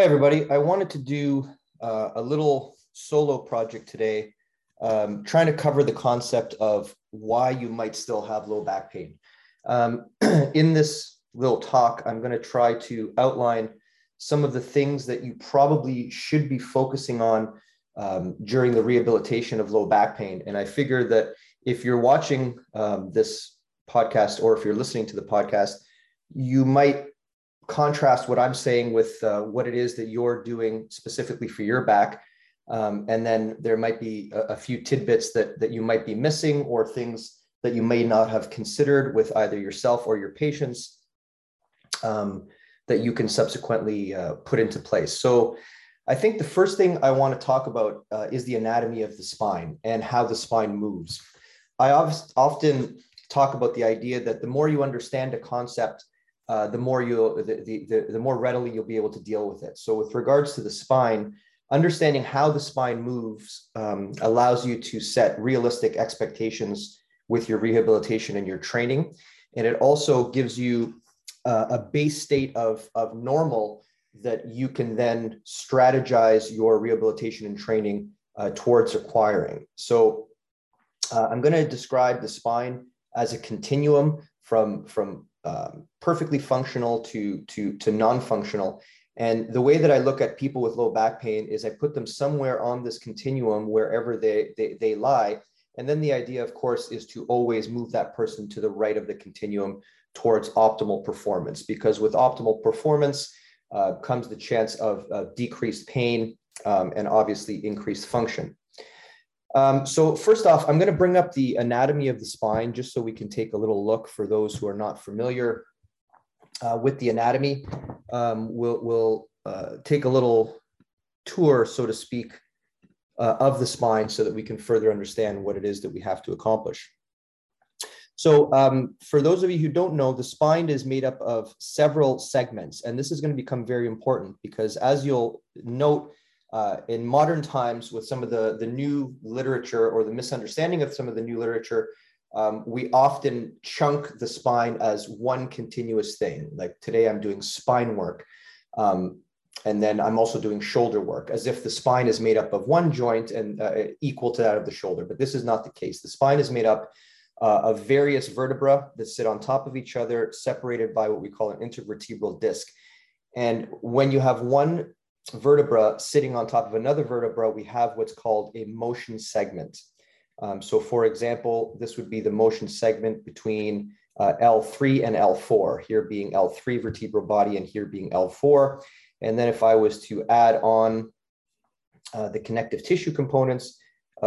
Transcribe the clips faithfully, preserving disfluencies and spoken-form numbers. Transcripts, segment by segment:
Hi, everybody. I wanted to do uh, a little solo project today, um, trying to cover the concept of why you might still have low back pain. Um, in this little talk, I'm going to try to outline some of the things that you probably should be focusing on um, during the rehabilitation of low back pain. And I figure that if you're watching um, this podcast, or if you're listening to the podcast, you might contrast what I'm saying with uh, what it is that you're doing specifically for your back. Um, and then there might be a, a few tidbits that, that you might be missing, or things that you may not have considered with either yourself or your patients um, that you can subsequently uh, put into place. So I think the first thing I want to talk about uh, is the anatomy of the spine and how the spine moves. I often talk about the idea that the more you understand a concept, Uh, the more you'll, the, the, the, the more readily you'll be able to deal with it. So with regards to the spine, understanding how the spine moves um, allows you to set realistic expectations with your rehabilitation and your training. And it also gives you uh, a base state of, of normal that you can then strategize your rehabilitation and training uh, towards acquiring. So uh, I'm going to describe the spine as a continuum from, from Um, perfectly functional to, to, to non-functional. And the way that I look at people with low back pain is I put them somewhere on this continuum, wherever they, they, they lie. And then the idea, of course, is to always move that person to the right of the continuum towards optimal performance, because with optimal performance uh, comes the chance of, of decreased pain um, and obviously increased function. Um, so first off, I'm going to bring up the anatomy of the spine just so we can take a little look for those who are not familiar uh, with the anatomy. Um, we'll we'll uh, take a little tour, so to speak, uh, of the spine so that we can further understand what it is that we have to accomplish. So um, for those of you who don't know, the spine is made up of several segments, and this is going to become very important because, as you'll note, Uh, in modern times, with some of the, the new literature or the misunderstanding of some of the new literature, um, we often chunk the spine as one continuous thing. Like today I'm doing spine work, um, and then I'm also doing shoulder work, as if the spine is made up of one joint and uh, equal to that of the shoulder. But this is not the case. The spine is made up uh, of various vertebrae that sit on top of each other, separated by what we call an intervertebral disc. And when you have one vertebra sitting on top of another vertebra, we have what's called a motion segment. Um, so for example, this would be the motion segment between uh, L three and L four, here being L three vertebral body and here being L four. And then if I was to add on uh, the connective tissue components,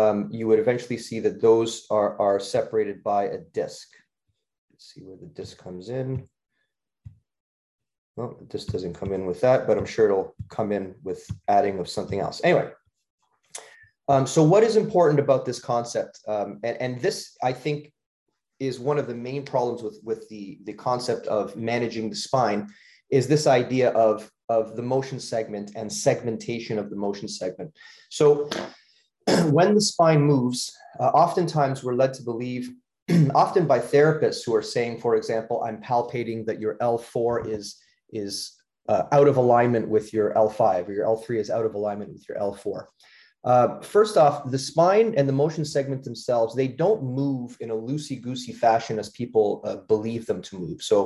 um, you would eventually see that those are, are separated by a disc. Let's see where the disc comes in. Well, this doesn't come in with that, but I'm sure it'll come in with adding of something else. Anyway, um, so what is important about this concept? Um, and, and this, I think, is one of the main problems with, with the, the concept of managing the spine, is this idea of, of the motion segment and segmentation of the motion segment. So when the spine moves, uh, oftentimes we're led to believe, often by therapists who are saying, for example, I'm palpating that your L four is is uh, out of alignment with your L five, or your L three is out of alignment with your L four. Uh, first off, the spine and the motion segment themselves, they don't move in a loosey-goosey fashion as people uh, believe them to move. So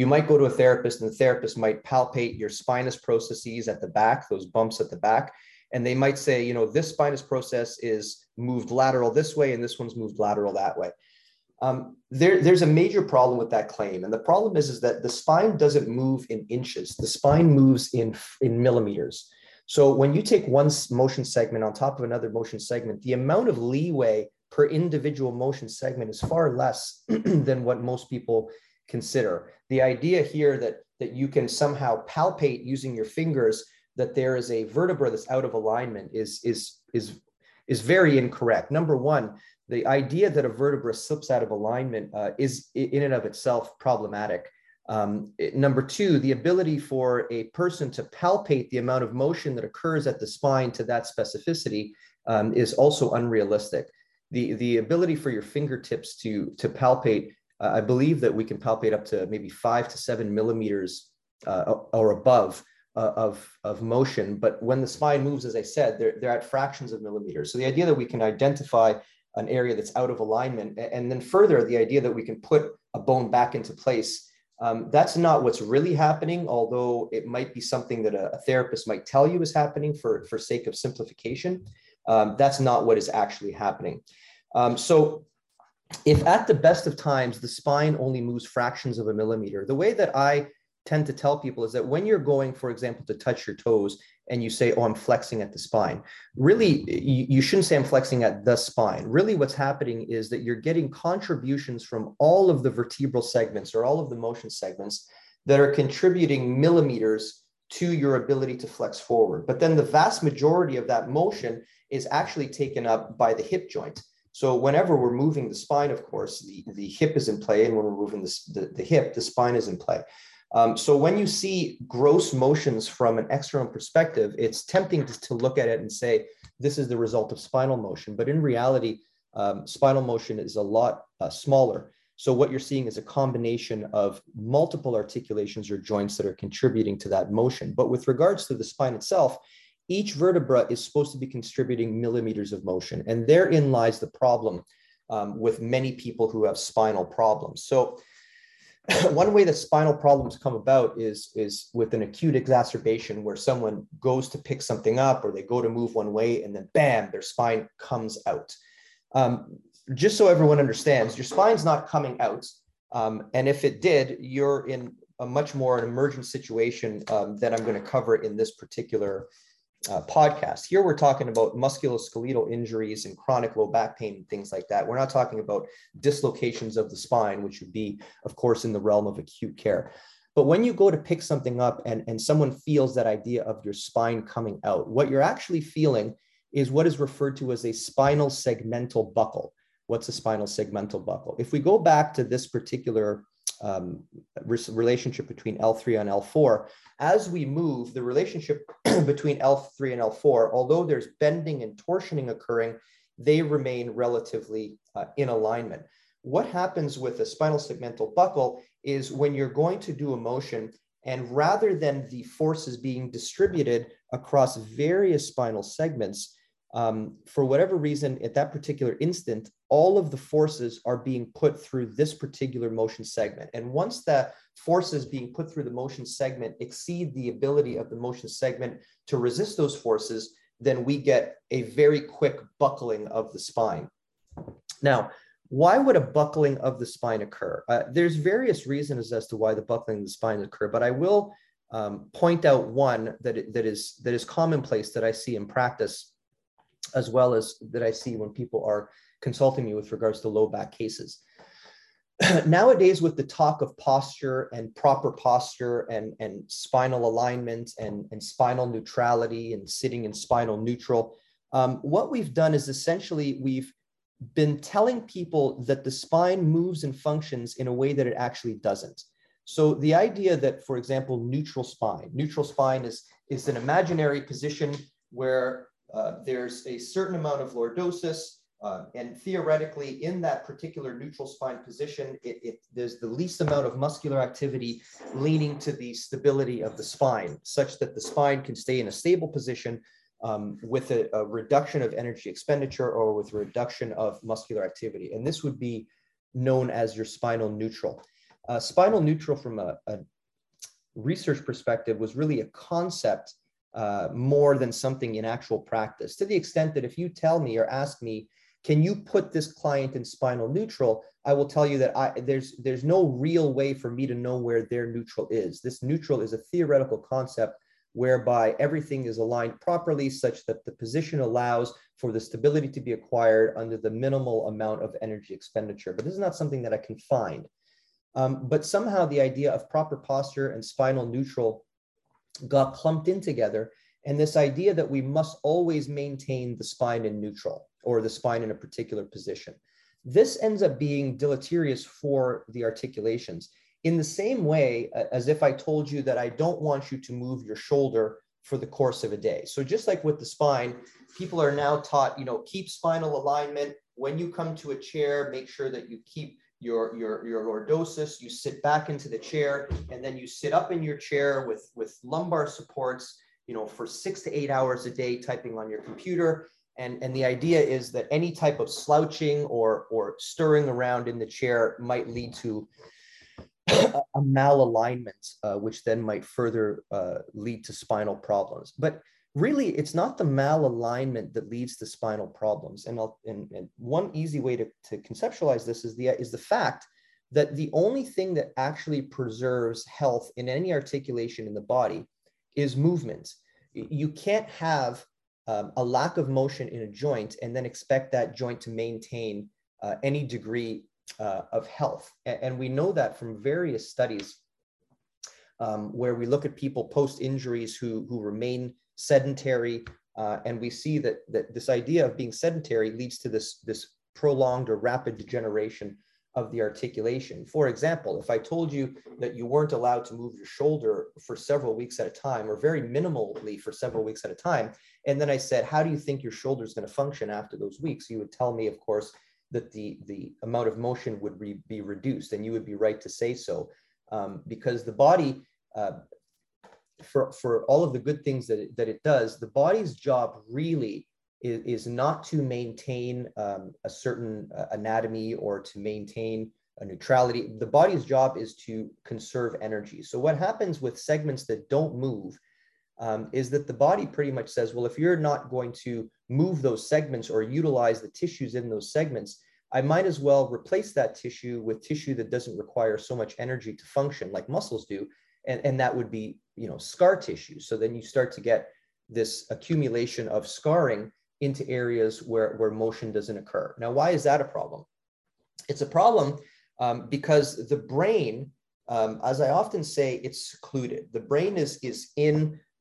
you might go to a therapist, and the therapist might palpate your spinous processes at the back, those bumps at the back, and they might say, you know, this spinous process is moved lateral this way, and this one's moved lateral that way. Um, there, there's a major problem with that claim. And the problem is, is that the spine doesn't move in inches. The spine moves in, in millimeters. So when you take one motion segment on top of another motion segment, the amount of leeway per individual motion segment is far less than what most people consider. The idea here that, that you can somehow palpate using your fingers that there is a vertebra that's out of alignment is, is, is, is very incorrect. Number one, the idea that a vertebra slips out of alignment uh, is in and of itself problematic. Um, it, number two, the ability for a person to palpate the amount of motion that occurs at the spine to that specificity um, is also unrealistic. The, the ability for your fingertips to, to palpate, uh, I believe that we can palpate up to maybe five to seven millimeters uh, or above uh, of, of motion. But when the spine moves, as I said, they're, they're at fractions of millimeters. So the idea that we can identify an area that's out of alignment, and then further, the idea that we can put a bone back into place, um, that's not what's really happening, although it might be something that a, a therapist might tell you is happening for, for sake of simplification. Um, that's not what is actually happening. Um, so if at the best of times, the spine only moves fractions of a millimeter, the way that I tend to tell people is that when you're going, for example, to touch your toes and you say, oh, I'm flexing at the spine, really, you, you shouldn't say I'm flexing at the spine. Really what's happening is that you're getting contributions from all of the vertebral segments or all of the motion segments that are contributing millimeters to your ability to flex forward. But then the vast majority of that motion is actually taken up by the hip joint. So whenever we're moving the spine, of course, the, the hip is in play. And when we're moving the, the, the hip, the spine is in play. Um, so when you see gross motions from an external perspective, it's tempting to, to look at it and say, this is the result of spinal motion. But in reality, um, spinal motion is a lot uh, smaller. So what you're seeing is a combination of multiple articulations or joints that are contributing to that motion. But with regards to the spine itself, each vertebra is supposed to be contributing millimeters of motion. And therein lies the problem um, with many people who have spinal problems. So one way that spinal problems come about is, is with an acute exacerbation where someone goes to pick something up or they go to move one way and then bam, their spine comes out. Um, just so everyone understands, your spine's not coming out. Um, and if it did, you're in a much more an emergent situation um, that I'm going to cover in this particular uh, podcast. Here we're talking about musculoskeletal injuries and chronic low back pain and things like that. We're not talking about dislocations of the spine, which would be, of course, in the realm of acute care. But when you go to pick something up and, and someone feels that idea of your spine coming out, what you're actually feeling is what is referred to as a spinal segmental buckle. What's a spinal segmental buckle? If we go back to this particular um, re relationship between L three and L four, as we move, the relationship between L three and L four, although there's bending and torsioning occurring, they remain relatively uh, in alignment. What happens with a spinal segmental buckle is when you're going to do a motion, and rather than the forces being distributed across various spinal segments, Um, for whatever reason, at that particular instant, all of the forces are being put through this particular motion segment. And once the forces being put through the motion segment exceed the ability of the motion segment to resist those forces, then we get a very quick buckling of the spine. Now, why would a buckling of the spine occur? Uh, there's various reasons as to why the buckling of the spine occur, but I will um, point out one that, that, is, that is commonplace that I see in practice, as well as that I see when people are consulting me with regards to low back cases. Nowadays, with the talk of posture and proper posture and, and spinal alignment and, and spinal neutrality and sitting in spinal neutral, um, what we've done is essentially we've been telling people that the spine moves and functions in a way that it actually doesn't. So the idea that, for example, neutral spine, neutral spine is, is an imaginary position where Uh, there's a certain amount of lordosis, uh, and theoretically in that particular neutral spine position, it, it, there's the least amount of muscular activity leaning to the stability of the spine, such that the spine can stay in a stable position um, with a, a reduction of energy expenditure or with a reduction of muscular activity. And this would be known as your spinal neutral. Uh, spinal neutral from a, a research perspective was really a concept Uh, more than something in actual practice, to the extent that if you tell me or ask me, can you put this client in spinal neutral? I will tell you that I, there's, there's no real way for me to know where their neutral is. This neutral is a theoretical concept whereby everything is aligned properly such that the position allows for the stability to be acquired under the minimal amount of energy expenditure. But this is not something that I can find. Um, but somehow the idea of proper posture and spinal neutral got clumped in together, and this idea that we must always maintain the spine in neutral or the spine in a particular position. This ends up being deleterious for the articulations in the same way as if I told you that I don't want you to move your shoulder for the course of a day. So just like with the spine, people are now taught, you know, keep spinal alignment. When you come to a chair, make sure that you keep your, your, your lordosis, you sit back into the chair, and then you sit up in your chair with, with lumbar supports, you know, for six to eight hours a day typing on your computer. And, and the idea is that any type of slouching or, or stirring around in the chair might lead to a, a malalignment, uh, which then might further uh, lead to spinal problems. But really, it's not the malalignment that leads to spinal problems. And, I'll, and, and one easy way to, to conceptualize this is the, is the fact that the only thing that actually preserves health in any articulation in the body is movement. You can't have Um, a lack of motion in a joint and then expect that joint to maintain uh, any degree uh, of health. And, and we know that from various studies um, where we look at people post-injuries who, who remain sedentary, uh, and we see that, that this idea of being sedentary leads to this, this prolonged or rapid degeneration of the articulation. For example, if I told you that you weren't allowed to move your shoulder for several weeks at a time, or very minimally for several weeks at a time, and then I said, how do you think your shoulder is going to function after those weeks? You would tell me, of course, that the, the amount of motion would re be reduced, and you would be right to say so, um, because the body, uh, for, for all of the good things that it, that it does, the body's job really is not to maintain um, a certain uh, anatomy or to maintain a neutrality. The body's job is to conserve energy. So what happens with segments that don't move um, is that the body pretty much says, well, if you're not going to move those segments or utilize the tissues in those segments, I might as well replace that tissue with tissue that doesn't require so much energy to function like muscles do. And, and that would be, you know, scar tissue. So then you start to get this accumulation of scarring into areas where, where motion doesn't occur. Now, why is that a problem? It's a problem um, because the brain, um, as I often say, it's secluded. The brain is, is in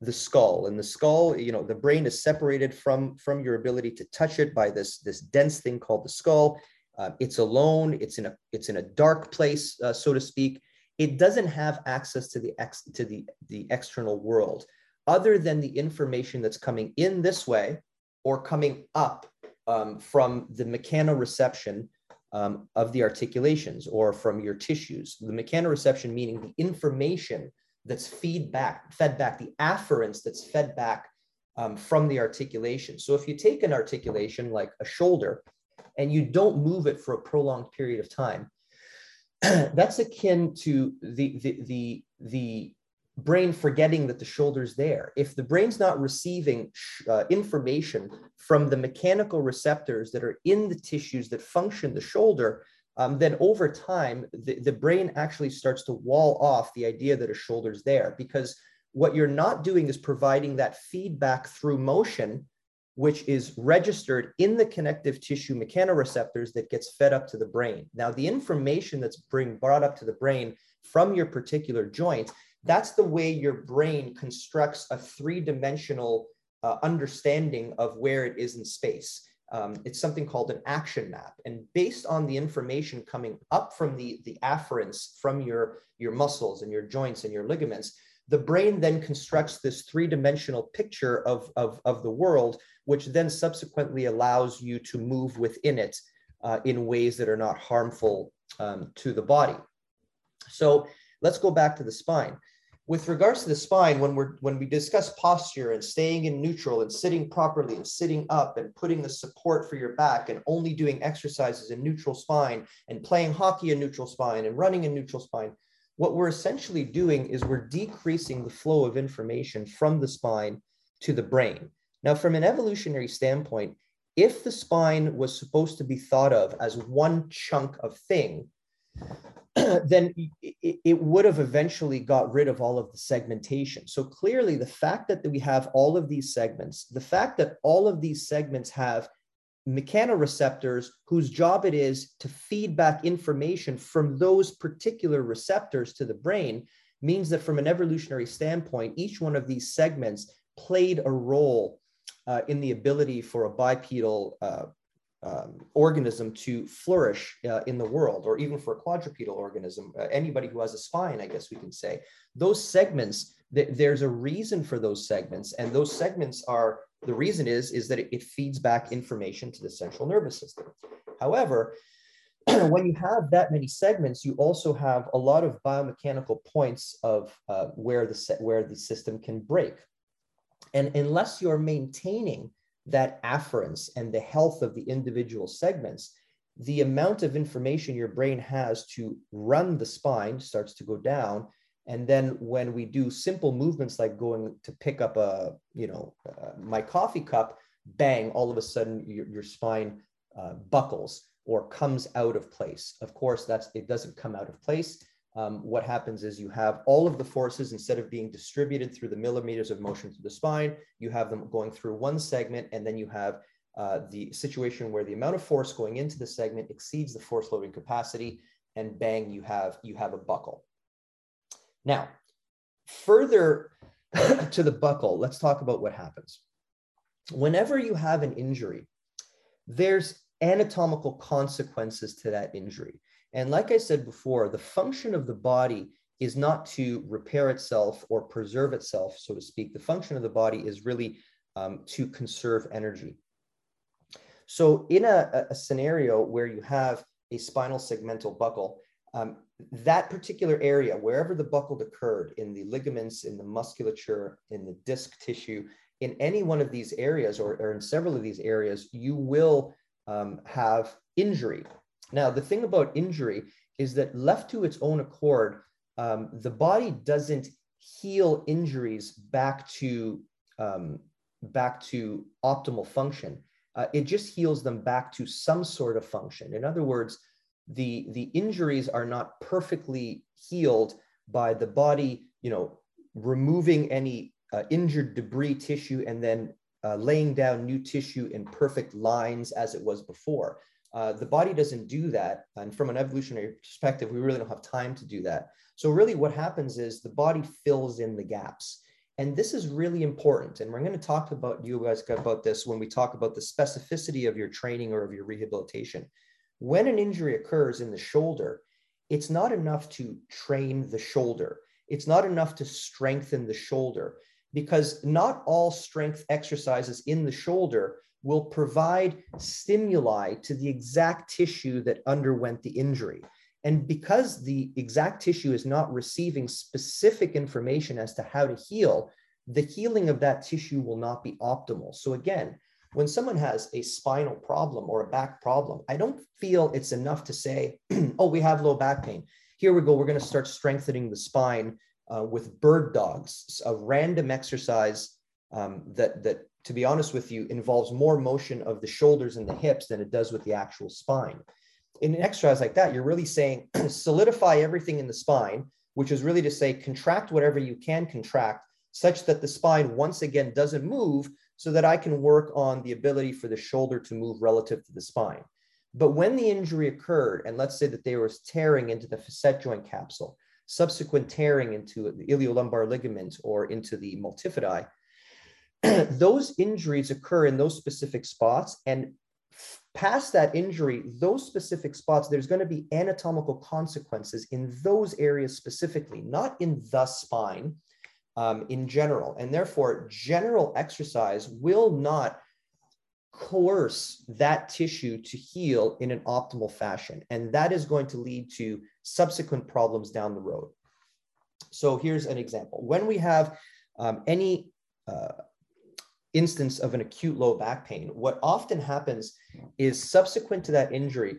the skull, and the skull, you know, the brain is separated from, from your ability to touch it by this, this dense thing called the skull. Uh, it's alone, it's in a, it's in a dark place, uh, so to speak. It doesn't have access to the, ex to the, the external world, other than the information that's coming in this way, or coming up um, from the mechanoreception um, of the articulations or from your tissues. The mechanoreception meaning the information that's feedback, fed back, the afferents that's fed back um, from the articulation. So if you take an articulation like a shoulder and you don't move it for a prolonged period of time, that's akin to the, the, the, the brain forgetting that the shoulder's there. If the brain's not receiving uh, information from the mechanical receptors that are in the tissues that function the shoulder, um, then over time, the, the brain actually starts to wall off the idea that a shoulder's there, because what you're not doing is providing that feedback through motion, which is registered in the connective tissue mechanoreceptors that gets fed up to the brain. Now, the information that's being brought up to the brain from your particular joint, that's the way your brain constructs a three-dimensional uh, understanding of where it is in space. Um, it's something called an action map. And based on the information coming up from the, the afferents from your, your muscles and your joints and your ligaments, the brain then constructs this three-dimensional picture of, of, of the world, which then subsequently allows you to move within it uh, in ways that are not harmful um, to the body. So let's go back to the spine. With regards to the spine, when, we're, when we discuss posture and staying in neutral and sitting properly and sitting up and putting the support for your back and only doing exercises in neutral spine and playing hockey in neutral spine and running in neutral spine, what we're essentially doing is we're decreasing the flow of information from the spine to the brain. Now, from an evolutionary standpoint, if the spine was supposed to be thought of as one chunk of thing, then it, it would have eventually got rid of all of the segmentation. So clearly the fact that we have all of these segments, the fact that all of these segments have mechanoreceptors whose job it is to feed back information from those particular receptors to the brain, means that from an evolutionary standpoint, each one of these segments played a role uh, in the ability for a bipedal uh, Um, organism to flourish uh, in the world, or even for a quadrupedal organism, uh, anybody who has a spine, I guess we can say. Those segments, th there's a reason for those segments, and those segments are, the reason is, is that it, it feeds back information to the central nervous system. However, when you have that many segments, you also have a lot of biomechanical points of uh, where the where the system can break. And unless you're maintaining that afference and the health of the individual segments, the amount of information your brain has to run the spine starts to go down. And then when we do simple movements like going to pick up a, you know, uh, my coffee cup, bang, all of a sudden your, your spine uh, buckles or comes out of place. Of course, that's, it doesn't come out of place. Um, what happens is you have all of the forces, instead of being distributed through the millimeters of motion through the spine, you have them going through one segment, and then you have uh, the situation where the amount of force going into the segment exceeds the force loading capacity, and bang, you have, you have a buckle. Now, further to the buckle, let's talk about what happens. Whenever you have an injury, there's anatomical consequences to that injury. And like I said before, the function of the body is not to repair itself or preserve itself, so to speak. The function of the body is really um, to conserve energy. So in a, a scenario where you have a spinal segmental buckle, um, that particular area, wherever the buckle occurred, in the ligaments, in the musculature, in the disc tissue, in any one of these areas, or, or in several of these areas, you will um, have injury. Now, the thing about injury is that left to its own accord, um, the body doesn't heal injuries back to, um, back to optimal function. Uh, it just heals them back to some sort of function. In other words, the, the injuries are not perfectly healed by the body, you know, removing any uh, injured debris tissue and then uh, laying down new tissue in perfect lines as it was before. Uh, the body doesn't do that. And from an evolutionary perspective, we really don't have time to do that. So really what happens is the body fills in the gaps. And this is really important. And we're going to talk about you guys about this when we talk about the specificity of your training or of your rehabilitation. When an injury occurs in the shoulder, it's not enough to train the shoulder. It's not enough to strengthen the shoulder, because not all strength exercises in the shoulder will provide stimuli to the exact tissue that underwent the injury. And because the exact tissue is not receiving specific information as to how to heal, the healing of that tissue will not be optimal. So again, when someone has a spinal problem or a back problem, I don't feel it's enough to say, oh, we have low back pain. Here we go, we're gonna start strengthening the spine uh, with bird dogs, a random exercise um, that, that, to be honest with you, involves more motion of the shoulders and the hips than it does with the actual spine. In an exercise like that, you're really saying solidify everything in the spine, which is really to say contract whatever you can contract, such that the spine once again doesn't move, so that I can work on the ability for the shoulder to move relative to the spine. But when the injury occurred, and let's say that there was tearing into the facet joint capsule, subsequent tearing into the iliolumbar ligament or into the multifidi, those injuries occur in those specific spots, and past that injury, those specific spots, there's going to be anatomical consequences in those areas specifically, not in the spine um, in general. And therefore, general exercise will not coerce that tissue to heal in an optimal fashion. And that is going to lead to subsequent problems down the road. So here's an example. When we have um, any uh, instance of an acute low back pain, what often happens is subsequent to that injury,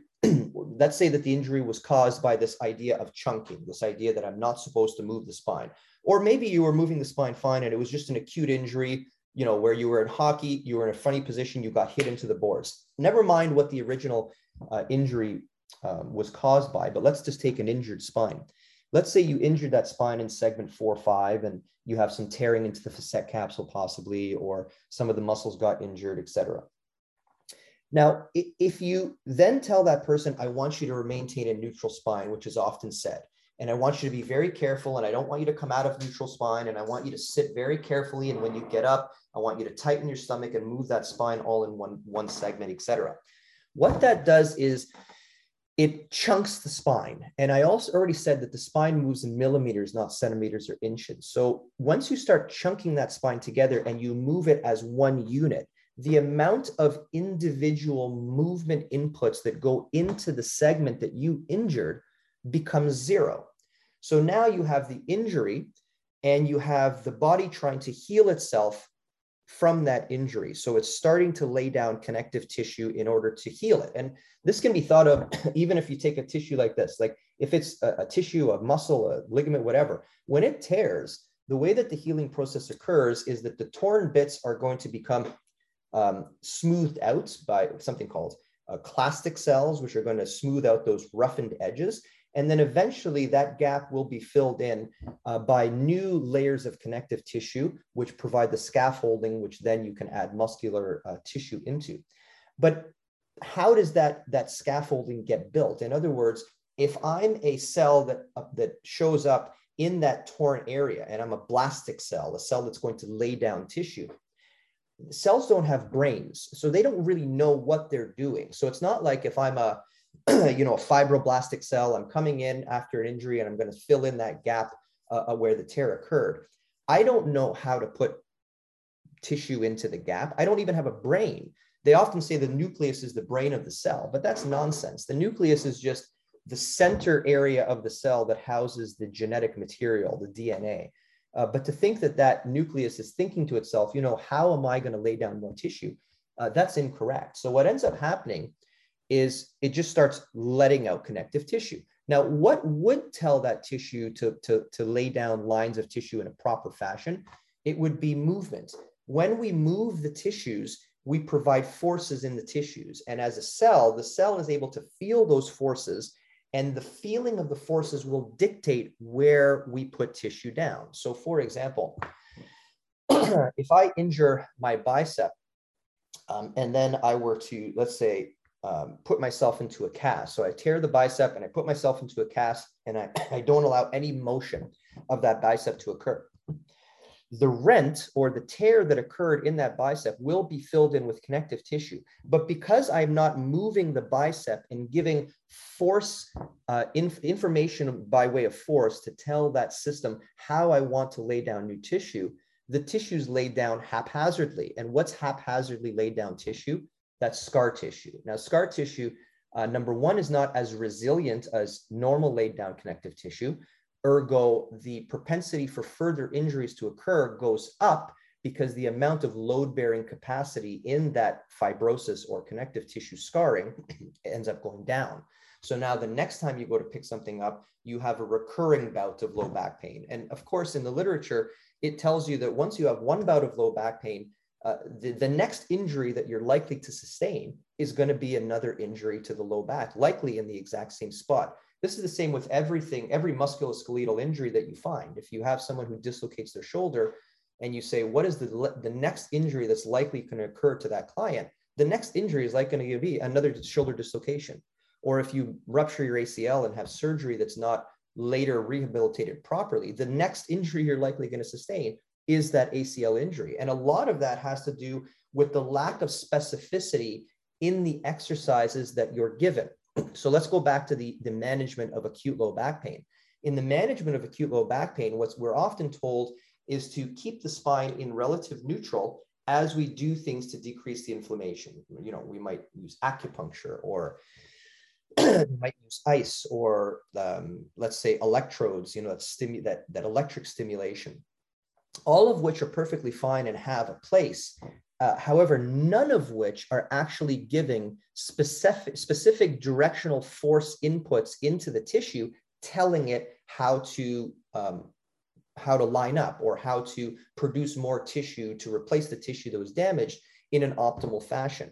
let's say that the injury was caused by this idea of chunking, this idea that I'm not supposed to move the spine, or maybe you were moving the spine fine and it was just an acute injury, you know, where you were in hockey, you were in a funny position, you got hit into the boards. Never mind what the original uh, injury um, was caused by, but let's just take an injured spine. Let's say you injured that spine in segment four or five, and you have some tearing into the facet capsule possibly, or some of the muscles got injured, et cetera. Now, if you then tell that person, I want you to maintain a neutral spine, which is often said, and I want you to be very careful, and I don't want you to come out of neutral spine, and I want you to sit very carefully, and when you get up, I want you to tighten your stomach and move that spine all in one, one segment, et cetera. What that does is, it chunks the spine. And I also already said that the spine moves in millimeters, not centimeters or inches. So once you start chunking that spine together and you move it as one unit, the amount of individual movement inputs that go into the segment that you injured becomes zero. So now you have the injury and you have the body trying to heal itself from that injury. So it's starting to lay down connective tissue in order to heal it. And this can be thought of even if you take a tissue like this, like if it's a, a tissue, a muscle, a ligament, whatever, when it tears, the way that the healing process occurs is that the torn bits are going to become um, smoothed out by something called uh, clastic cells, which are going to smooth out those roughened edges. And then eventually that gap will be filled in uh, by new layers of connective tissue, which provide the scaffolding, which then you can add muscular uh, tissue into. But how does that, that scaffolding get built? In other words, if I'm a cell that, uh, that shows up in that torn area, and I'm a blastic cell, a cell that's going to lay down tissue, cells don't have brains, so they don't really know what they're doing. So it's not like if I'm a you know, a fibroblastic cell, I'm coming in after an injury and I'm going to fill in that gap uh, where the tear occurred. I don't know how to put tissue into the gap. I don't even have a brain. They often say the nucleus is the brain of the cell, but that's nonsense. The nucleus is just the center area of the cell that houses the genetic material, the D N A. Uh, but to think that that nucleus is thinking to itself, you know, how am I going to lay down more tissue? Uh, that's incorrect. So what ends up happening is it just starts letting out connective tissue. Now, what would tell that tissue to, to, to lay down lines of tissue in a proper fashion? It would be movement. When we move the tissues, we provide forces in the tissues. And as a cell, the cell is able to feel those forces, and the feeling of the forces will dictate where we put tissue down. So for example, if I injure my bicep, um, and then I were to, let's say, Um, put myself into a cast. So I tear the bicep and I put myself into a cast, and I, I don't allow any motion of that bicep to occur. The rent or the tear that occurred in that bicep will be filled in with connective tissue. But because I'm not moving the bicep and giving force, uh, inf- information by way of force to tell that system how I want to lay down new tissue, the tissue's laid down haphazardly. And what's haphazardly laid down tissue? That's scar tissue. Now, scar tissue, uh, number one, is not as resilient as normal laid down connective tissue. Ergo, the propensity for further injuries to occur goes up because the amount of load bearing capacity in that fibrosis or connective tissue scarring ends up going down. So now the next time you go to pick something up, you have a recurring bout of low back pain. And of course, in the literature, it tells you that once you have one bout of low back pain, Uh, the, the next injury that you're likely to sustain is going to be another injury to the low back, likely in the exact same spot. This is the same with everything, every musculoskeletal injury that you find. If you have someone who dislocates their shoulder and you say, what is the, the next injury that's likely going to occur to that client? The next injury is likely to be another shoulder dislocation. Or if you rupture your A C L and have surgery that's not later rehabilitated properly, the next injury you're likely going to sustain is that A C L injury. And a lot of that has to do with the lack of specificity in the exercises that you're given. So let's go back to the, the management of acute low back pain. In the management of acute low back pain, what we're often told is to keep the spine in relative neutral as we do things to decrease the inflammation. You know, we might use acupuncture, or we might use ice, or um, let's say electrodes, you know, that, stimu- that, that electric stimulation. All of which are perfectly fine and have a place. Uh, however, none of which are actually giving specific, specific directional force inputs into the tissue, telling it how to, um, how to line up or how to produce more tissue to replace the tissue that was damaged in an optimal fashion.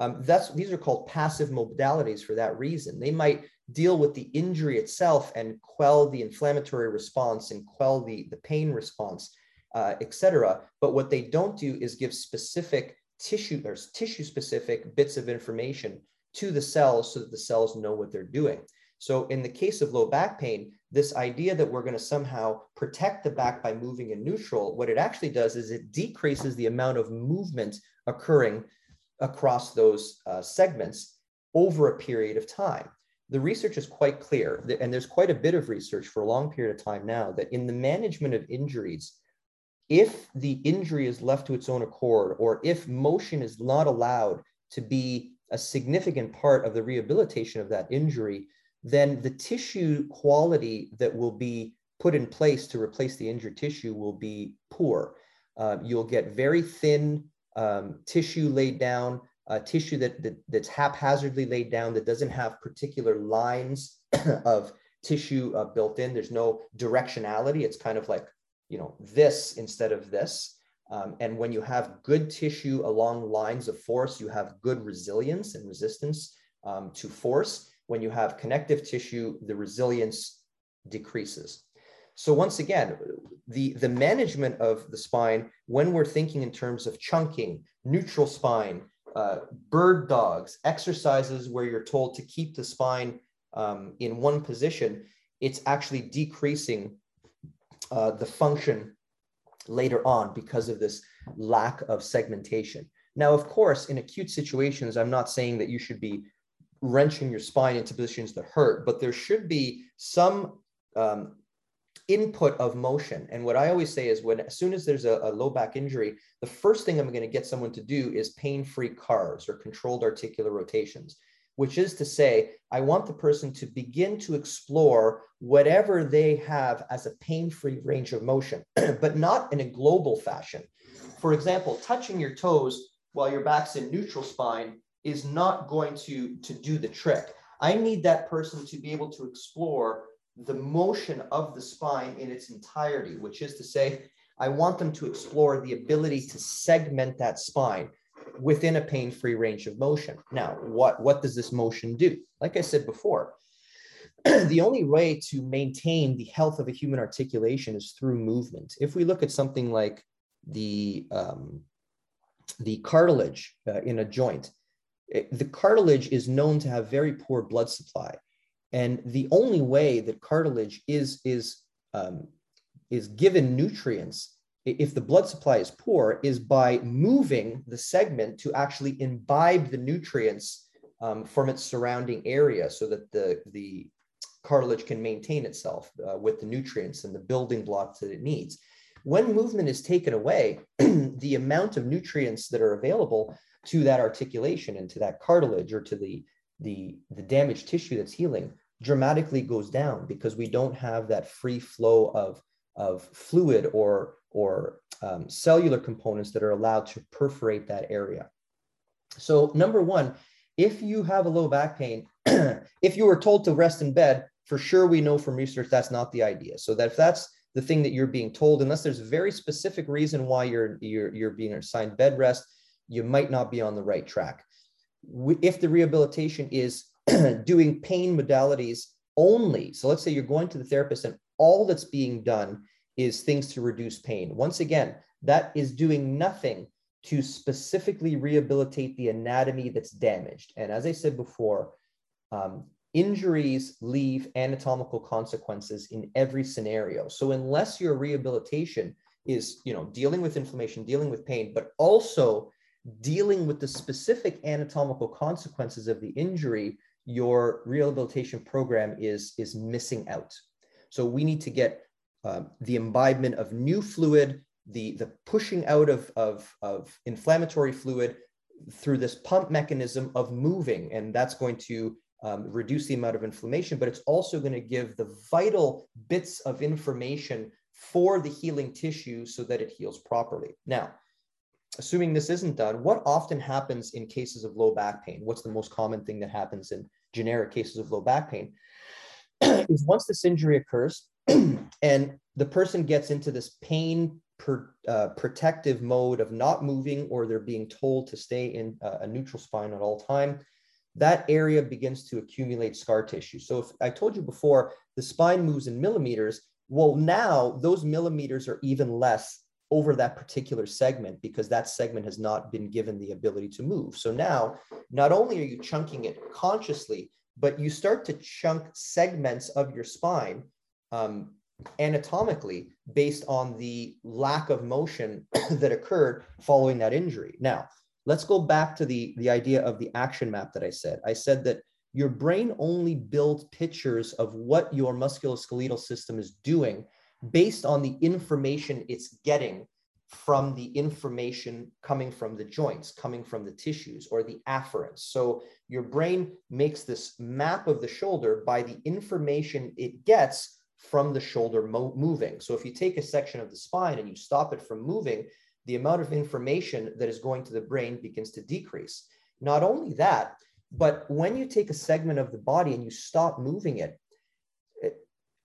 Um, that's, these are called passive modalities for that reason. They might deal with the injury itself and quell the inflammatory response and quell the, the pain response, Uh, et cetera. But what they don't do is give specific tissue or tissue specific bits of information to the cells so that the cells know what they're doing. So in the case of low back pain, this idea that we're going to somehow protect the back by moving in neutral, what it actually does is it decreases the amount of movement occurring across those uh, segments over a period of time. The research is quite clear, and there's quite a bit of research for a long period of time now, that in the management of injuries, if the injury is left to its own accord, or if motion is not allowed to be a significant part of the rehabilitation of that injury, then the tissue quality that will be put in place to replace the injured tissue will be poor. Uh, you'll get very thin um, tissue laid down, uh, tissue that, that, that's haphazardly laid down, that doesn't have particular lines of tissue uh, built in. There's no directionality. It's kind of like, you know, this instead of this. Um, and when you have good tissue along lines of force, you have good resilience and resistance um, to force. When you have connective tissue, the resilience decreases. So once again, the, the management of the spine, when we're thinking in terms of chunking, neutral spine, uh, bird dogs, exercises where you're told to keep the spine um, in one position, it's actually decreasing uh, the function later on because of this lack of segmentation. Now, of course, in acute situations, I'm not saying that you should be wrenching your spine into positions that hurt, but there should be some um, input of motion. And what I always say is, when as soon as there's a, a low back injury, the first thing I'm going to get someone to do is pain-free C A Rs, or controlled articular rotations, which is to say, I want the person to begin to explore whatever they have as a pain-free range of motion, but not in a global fashion. For example, touching your toes while your back's in neutral spine is not going to, to do the trick. I need that person to be able to explore the motion of the spine in its entirety, which is to say, I want them to explore the ability to segment that spine within a pain-free range of motion. Now, what, what does this motion do? Like I said before, the only way to maintain the health of a human articulation is through movement. If we look at something like the, um, the cartilage uh, in a joint, it, the cartilage is known to have very poor blood supply. And the only way that cartilage is, is, um, is given nutrients, if the blood supply is poor, is by moving the segment to actually imbibe the nutrients um, from its surrounding area, so that the, the cartilage can maintain itself uh, with the nutrients and the building blocks that it needs. When movement is taken away, the amount of nutrients that are available to that articulation and to that cartilage, or to the, the, the damaged tissue that's healing, dramatically goes down, because we don't have that free flow of, of fluid or or um, cellular components that are allowed to perforate that area. So number one, if you have a low back pain, if you were told to rest in bed, for sure we know from research that's not the idea. So that if that's the thing that you're being told, unless there's a very specific reason why you're, you're, you're being assigned bed rest, you might not be on the right track. If the rehabilitation is doing pain modalities only, so let's say you're going to the therapist and all that's being done is things to reduce pain. Once again, that is doing nothing to specifically rehabilitate the anatomy that's damaged. And as I said before, um, injuries leave anatomical consequences in every scenario. So unless your rehabilitation is, you know, dealing with inflammation, dealing with pain, but also dealing with the specific anatomical consequences of the injury, your rehabilitation program is, is missing out. So we need to get Um, the imbibement of new fluid, the, the pushing out of, of, of inflammatory fluid through this pump mechanism of moving. And that's going to um, reduce the amount of inflammation, but it's also going to give the vital bits of information for the healing tissue so that it heals properly. Now, assuming this isn't done, what often happens in cases of low back pain? What's the most common thing that happens in generic cases of low back pain? Is once this injury occurs, and the person gets into this pain per, uh, protective mode of not moving, or they're being told to stay in uh, a neutral spine at all time, that area begins to accumulate scar tissue. So if I told you before, the spine moves in millimeters, well, now those millimeters are even less over that particular segment, because that segment has not been given the ability to move. So now, not only are you chunking it consciously, but you start to chunk segments of your spine Um, anatomically based on the lack of motion that occurred following that injury. Now, let's go back to the, the idea of the action map that I said. I said that your brain only builds pictures of what your musculoskeletal system is doing based on the information it's getting from the information coming from the joints, coming from the tissues or the afferents. So your brain makes this map of the shoulder by the information it gets from the shoulder mo moving. So if you take a section of the spine and you stop it from moving, the amount of information that is going to the brain begins to decrease. Not only that, but when you take a segment of the body and you stop moving it,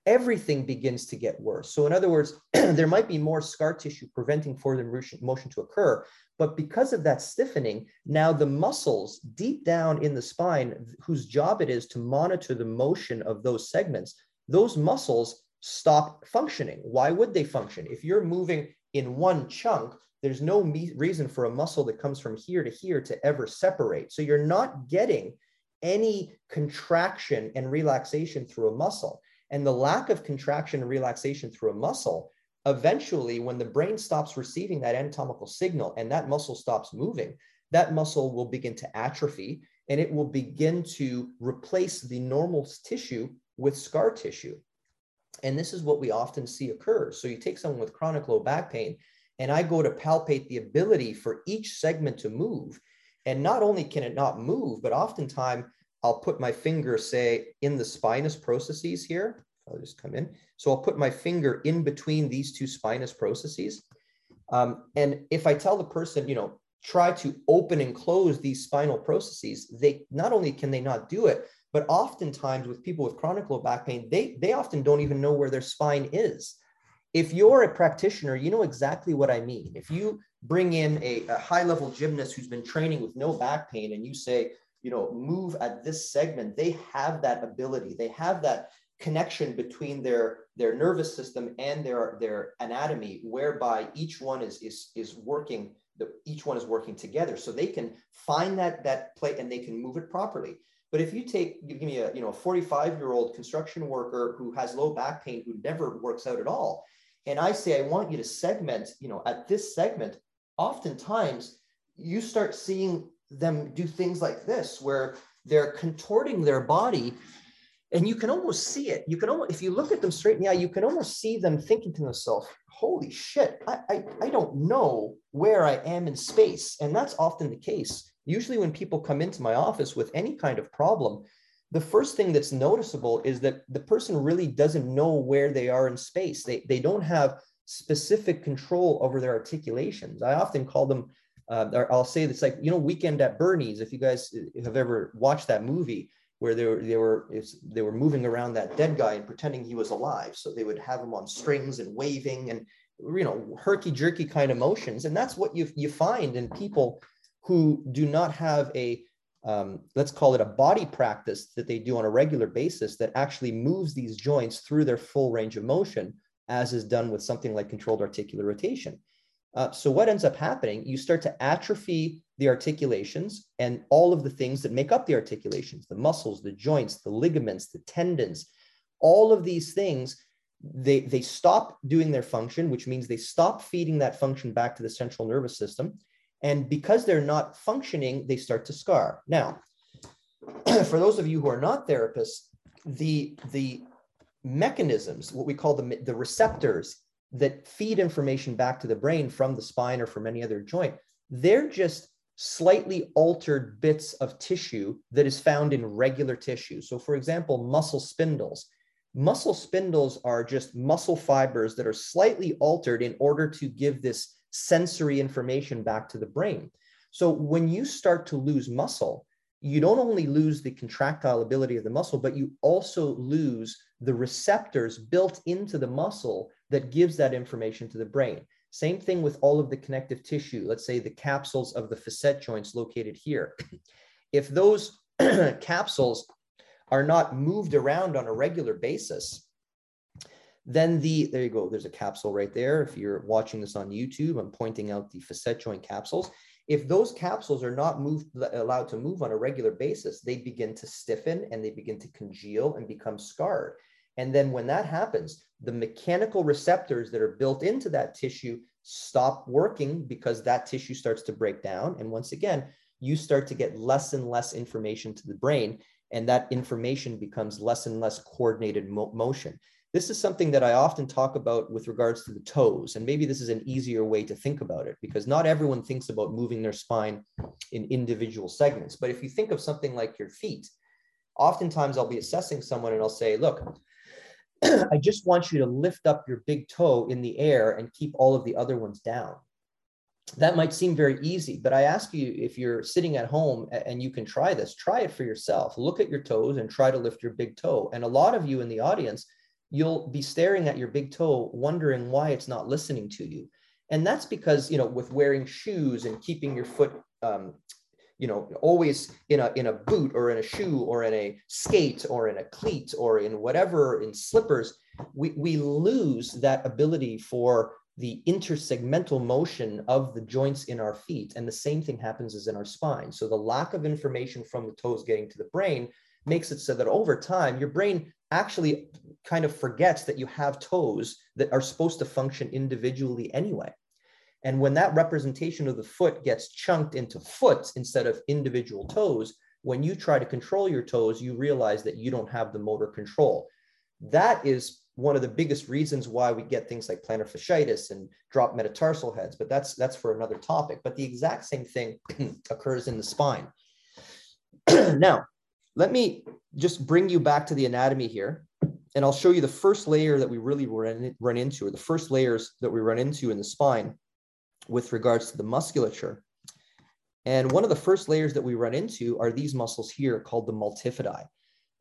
everything begins to get worse. So in other words, there might be more scar tissue preventing forward motion to occur, but because of that stiffening, now the muscles deep down in the spine, whose job it is to monitor the motion of those segments, those muscles stop functioning. Why would they function? If you're moving in one chunk, there's no reason for a muscle that comes from here to here to ever separate. So you're not getting any contraction and relaxation through a muscle. And the lack of contraction and relaxation through a muscle, eventually when the brain stops receiving that anatomical signal and that muscle stops moving, that muscle will begin to atrophy and it will begin to replace the normal tissue with scar tissue. And this is what we often see occur. So you take someone with chronic low back pain and I go to palpate the ability for each segment to move. And not only can it not move, but oftentimes I'll put my finger, say, in the spinous processes here. I'll just come in. So I'll put my finger in between these two spinous processes. Um, and if I tell the person, you know, try to open and close these spinal processes, they not only can they not do it, but oftentimes with people with chronic low back pain, they, they often don't even know where their spine is. If you're a practitioner, you know exactly what I mean. If you bring in a, a high-level gymnast who's been training with no back pain and you say, you know, move at this segment, they have that ability. They have that connection between their, their nervous system and their, their anatomy, whereby each one is, is, is working, the, each one is working together. So they can find that, that plate and they can move it properly. But if you take, you give me a, you know, a forty-five-year-old construction worker who has low back pain, who never works out at all, and I say, I want you to segment, you know, at this segment, oftentimes you start seeing them do things like this, where they're contorting their body and you can almost see it. You can almost, if you look at them straight in the eye, you can almost see them thinking to themselves, holy shit, I, I, I don't know where I am in space. And that's often the case. Usually when people come into my office with any kind of problem, the first thing that's noticeable is that the person really doesn't know where they are in space. They, they don't have specific control over their articulations. I often call them Uh, I'll say this, like, you know, Weekend at Bernie's, if you guys have ever watched that movie where they were, they were, it's, they were moving around that dead guy and pretending he was alive. So they would have him on strings and waving and, you know, herky-jerky kind of motions. And that's what you, you find in people who do not have a, um, let's call it a body practice that they do on a regular basis that actually moves these joints through their full range of motion, as is done with something like controlled articular rotation. Uh, so what ends up happening, you start to atrophy the articulations and all of the things that make up the articulations, the muscles, the joints, the ligaments, the tendons, all of these things, they, they stop doing their function, which means they stop feeding that function back to the central nervous system. And because they're not functioning, they start to scar. Now, for those of you who are not therapists, the, the mechanisms, what we call the, the receptors, that feed information back to the brain from the spine or from any other joint, they're just slightly altered bits of tissue that is found in regular tissue. So for example, muscle spindles. Muscle spindles are just muscle fibers that are slightly altered in order to give this sensory information back to the brain. So when you start to lose muscle, you don't only lose the contractile ability of the muscle, but you also lose the receptors built into the muscle that gives that information to the brain. Same thing with all of the connective tissue, let's say the capsules of the facet joints located here. If those capsules are not moved around on a regular basis, then the, there you go, there's a capsule right there. If you're watching this on YouTube, I'm pointing out the facet joint capsules. If those capsules are not moved, allowed to move on a regular basis, they begin to stiffen and they begin to congeal and become scarred. And then when that happens, the mechanical receptors that are built into that tissue stop working because that tissue starts to break down. And once again, you start to get less and less information to the brain, and that information becomes less and less coordinated mo motion. This is something that I often talk about with regards to the toes, and maybe this is an easier way to think about it because not everyone thinks about moving their spine in individual segments. But if you think of something like your feet, oftentimes I'll be assessing someone and I'll say, look, I just want you to lift up your big toe in the air and keep all of the other ones down. That might seem very easy, but I ask you, if you're sitting at home and you can try this, try it for yourself. Look at your toes and try to lift your big toe. And a lot of you in the audience, you'll be staring at your big toe, wondering why it's not listening to you. And that's because, you know, with wearing shoes and keeping your foot, um, you know, always in a, in a boot or in a shoe or in a skate or in a cleat or in whatever, in slippers, we, we lose that ability for the intersegmental motion of the joints in our feet. And the same thing happens as in our spine. So the lack of information from the toes getting to the brain makes it so that over time, your brain actually kind of forgets that you have toes that are supposed to function individually anyway. And when that representation of the foot gets chunked into foot instead of individual toes, when you try to control your toes, you realize that you don't have the motor control. That is one of the biggest reasons why we get things like plantar fasciitis and drop metatarsal heads, but that's, that's for another topic. But the exact same thing occurs in the spine. Now, let me just bring you back to the anatomy here, and I'll show you the first layer that we really run, run into, or the first layers that we run into in the spine with regards to the musculature. And one of the first layers that we run into are these muscles here called the multifidi.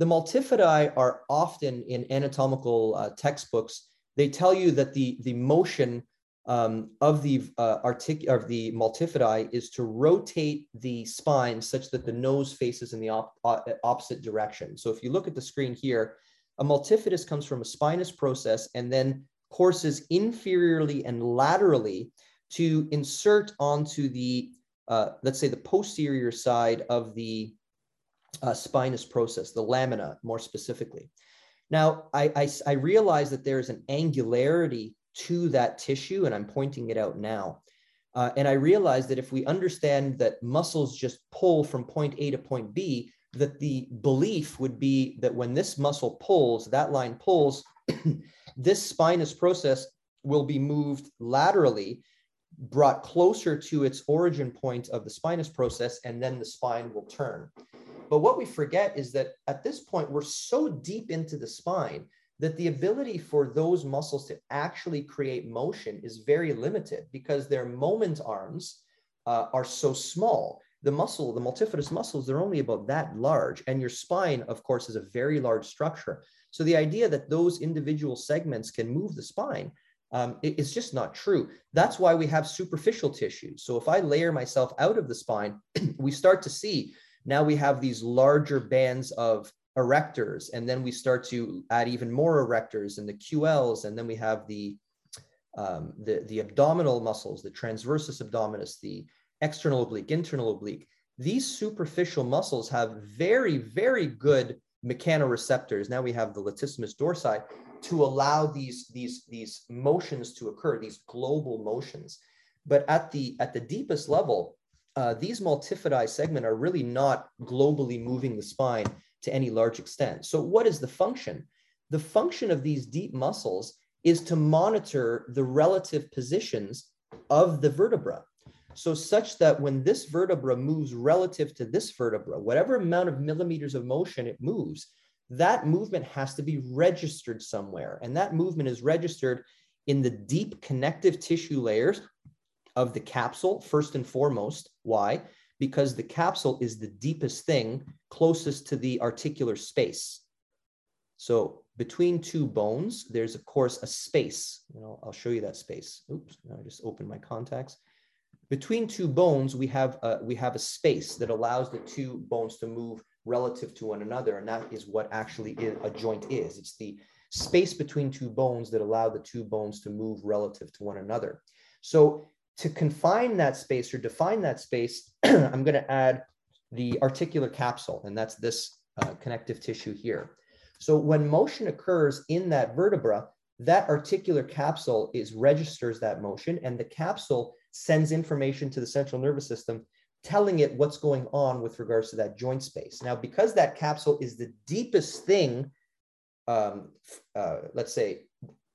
The multifidi are often in anatomical uh, textbooks. They tell you that the, the motion um, of, the, uh, artic of the multifidi is to rotate the spine such that the nose faces in the op opposite direction. So if you look at the screen here, a multifidus comes from a spinous process and then courses inferiorly and laterally to insert onto the, uh, let's say, the posterior side of the Uh, spinous process, the lamina more specifically. Now, I, I, I realize that there's an angularity to that tissue, and I'm pointing it out now. Uh, and I realize that if we understand that muscles just pull from point A to point B, that the belief would be that when this muscle pulls, that line pulls, this spinous process will be moved laterally, brought closer to its origin point of the spinous process, and then the spine will turn. But what we forget is that at this point, we're so deep into the spine that the ability for those muscles to actually create motion is very limited because their moment arms uh, are so small. The muscle, the multifidus muscles, they're only about that large. And your spine, of course, is a very large structure. So the idea that those individual segments can move the spine, um, it, it's just not true. That's why we have superficial tissue. So if I layer myself out of the spine, we start to see now we have these larger bands of erectors, and then we start to add even more erectors and the Q Ls, and then we have the, um, the, the abdominal muscles, the transversus abdominis, the external oblique, internal oblique. These superficial muscles have very, very good mechanoreceptors. Now we have the latissimus dorsi to allow these, these, these motions to occur, these global motions. But at the, at the deepest level, Uh, these multifidi segment are really not globally moving the spine to any large extent. So what is the function? The function of these deep muscles is to monitor the relative positions of the vertebra. So such that when this vertebra moves relative to this vertebra, whatever amount of millimeters of motion it moves, that movement has to be registered somewhere. And that movement is registered in the deep connective tissue layers of the capsule, first and foremost. Why? Because the capsule is the deepest thing closest to the articular space. So between two bones, there's of course a space. You know, I'll show you that space. Oops, now I just opened my contacts. Between two bones, we have, a, we have a space that allows the two bones to move relative to one another. And that is what actually a joint is. It's the space between two bones that allow the two bones to move relative to one another. So to confine that space or define that space, I'm going to add the articular capsule, and that's this uh, connective tissue here. So when motion occurs in that vertebra, that articular capsule is registers that motion, and the capsule sends information to the central nervous system, telling it what's going on with regards to that joint space. Now, because that capsule is the deepest thing um, uh, let's say,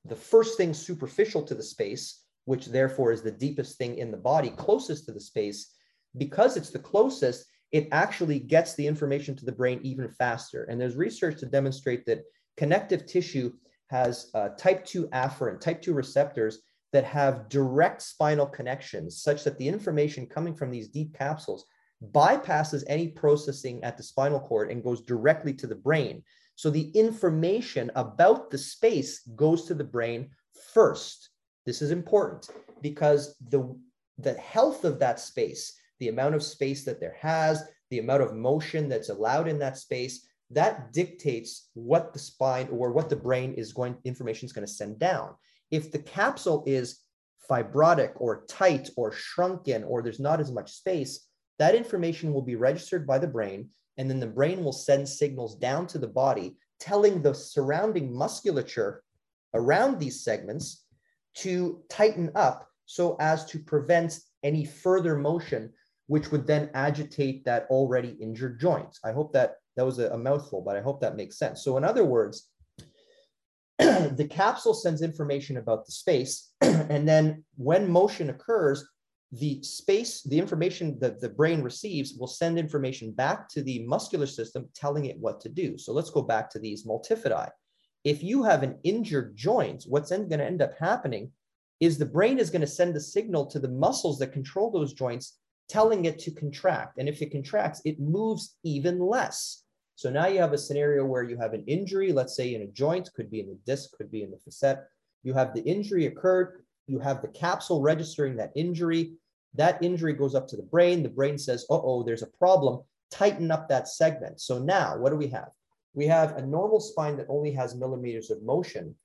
the first thing superficial to the space, which therefore is the deepest thing in the body closest to the space, because it's the closest, it actually gets the information to the brain even faster. And there's research to demonstrate that connective tissue has uh, type two afferent, type two receptors that have direct spinal connections, such that the information coming from these deep capsules bypasses any processing at the spinal cord and goes directly to the brain. So the information about the space goes to the brain first. This is important because the, the health of that space, the amount of space that there has, the amount of motion that's allowed in that space, that dictates what the spine or what the brain is going, information is going to send down. If the capsule is fibrotic or tight or shrunken, or there's not as much space, that information will be registered by the brain, and then the brain will send signals down to the body, telling the surrounding musculature around these segments to tighten up so as to prevent any further motion, which would then agitate that already injured joint. I hope that that was a, a mouthful, but I hope that makes sense. So in other words, the capsule sends information about the space, and then when motion occurs, the space, the information that the brain receives will send information back to the muscular system, telling it what to do. So let's go back to these multifidi. If you have an injured joint, what's going to end up happening is the brain is going to send a signal to the muscles that control those joints, telling it to contract. And if it contracts, it moves even less. So now you have a scenario where you have an injury, let's say in a joint, could be in the disc, could be in the facet. You have the injury occurred. You have the capsule registering that injury. That injury goes up to the brain. The brain says, uh-oh, there's a problem. Tighten up that segment. So now what do we have? We have a normal spine that only has millimeters of motion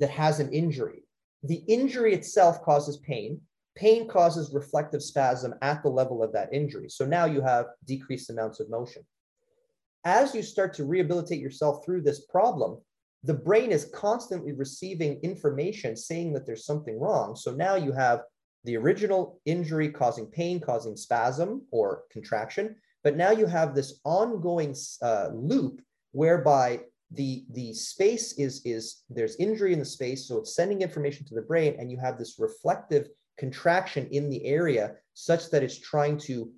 that has an injury. The injury itself causes pain. Pain causes reflective spasm at the level of that injury. So now you have decreased amounts of motion. As you start to rehabilitate yourself through this problem, the brain is constantly receiving information saying that there's something wrong. So now you have the original injury causing pain, causing spasm or contraction, but now you have this ongoing uh, loop whereby the, the space is, is, there's injury in the space, so it's sending information to the brain, and you have this reflective contraction in the area such that it's trying to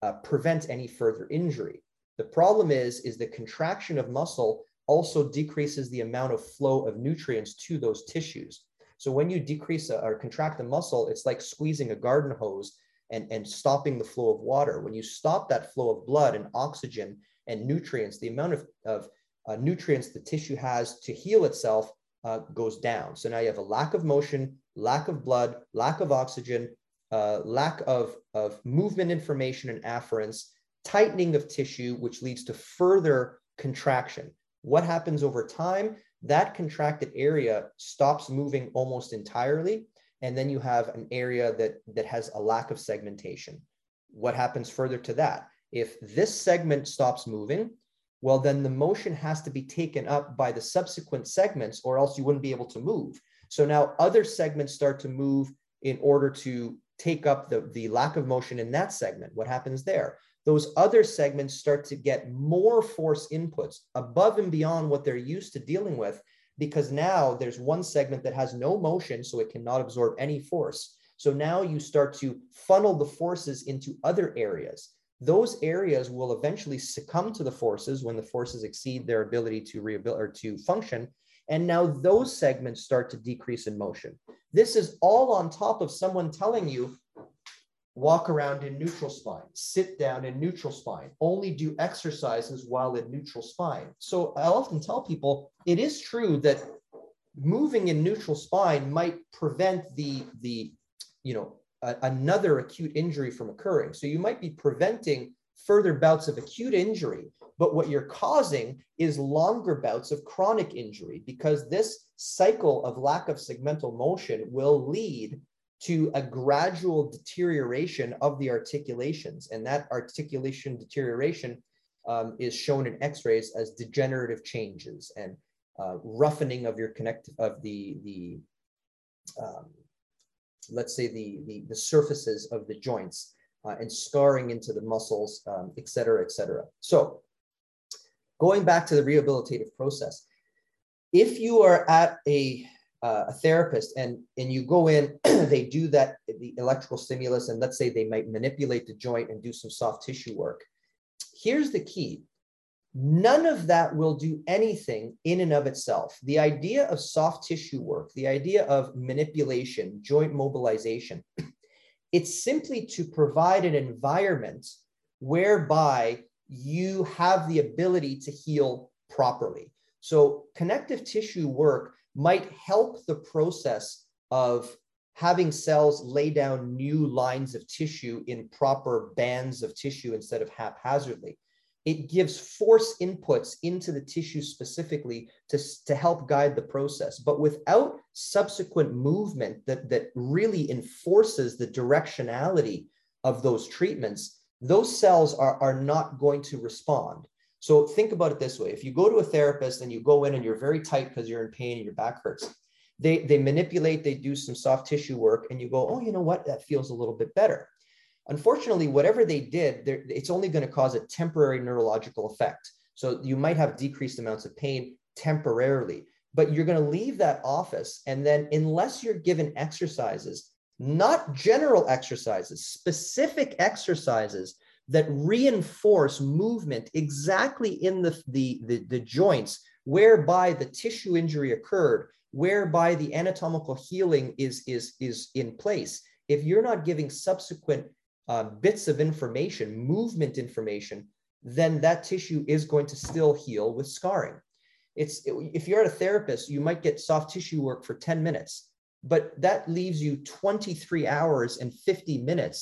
uh, prevent any further injury. The problem is, is the contraction of muscle also decreases the amount of flow of nutrients to those tissues. So when you decrease or contract the muscle, it's like squeezing a garden hose and, and stopping the flow of water. When you stop that flow of blood and oxygen and nutrients, the amount of, of uh, nutrients the tissue has to heal itself uh, goes down. So now you have a lack of motion, lack of blood, lack of oxygen, uh, lack of, of movement information and afferents, tightening of tissue, which leads to further contraction. What happens over time? That contracted area stops moving almost entirely, and then you have an area that, that has a lack of segmentation. What happens further to that? If this segment stops moving, well, then the motion has to be taken up by the subsequent segments, or else you wouldn't be able to move. So now other segments start to move in order to take up the, the lack of motion in that segment. What happens there? Those other segments start to get more force inputs above and beyond what they're used to dealing with, because now there's one segment that has no motion, so it cannot absorb any force. So now you start to funnel the forces into other areas. Those areas will eventually succumb to the forces when the forces exceed their ability to rehabilitate or to function. And now those segments start to decrease in motion. This is all on top of someone telling you, walk around in neutral spine, sit down in neutral spine, only do exercises while in neutral spine. So I often tell people, it is true that moving in neutral spine might prevent the, the you know, a, another acute injury from occurring. So you might be preventing further bouts of acute injury, but what you're causing is longer bouts of chronic injury, because this cycle of lack of segmental motion will lead to a gradual deterioration of the articulations. And that articulation deterioration um, is shown in x-rays as degenerative changes and uh, roughening of your connective, of the, the um, let's say, the, the, the surfaces of the joints uh, and scarring into the muscles, um, et cetera, et cetera. So going back to the rehabilitative process, if you are at a, uh, a therapist and, and you go in, they do that, the electrical stimulus, and let's say they might manipulate the joint and do some soft tissue work. Here's the key. None of that will do anything in and of itself. The idea of soft tissue work, the idea of manipulation, joint mobilization, it's simply to provide an environment whereby you have the ability to heal properly. So connective tissue work might help the process of having cells lay down new lines of tissue in proper bands of tissue instead of haphazardly. It gives force inputs into the tissue specifically to, to help guide the process. But without subsequent movement that, that really enforces the directionality of those treatments, those cells are, are not going to respond. So think about it this way. If you go to a therapist and you go in and you're very tight because you're in pain and your back hurts, they, they manipulate, they do some soft tissue work, and you go, oh, you know what? That feels a little bit better. Unfortunately, whatever they did, it's only going to cause a temporary neurological effect. So you might have decreased amounts of pain temporarily, but you're going to leave that office. And then unless you're given exercises, not general exercises, specific exercises that reinforce movement exactly in the, the, the, the joints, whereby the tissue injury occurred, whereby the anatomical healing is, is, is in place. If you're not giving subsequent Uh, bits of information, movement information, then that tissue is going to still heal with scarring. It's, if you're at a therapist, you might get soft tissue work for ten minutes, but that leaves you twenty-three hours and fifty minutes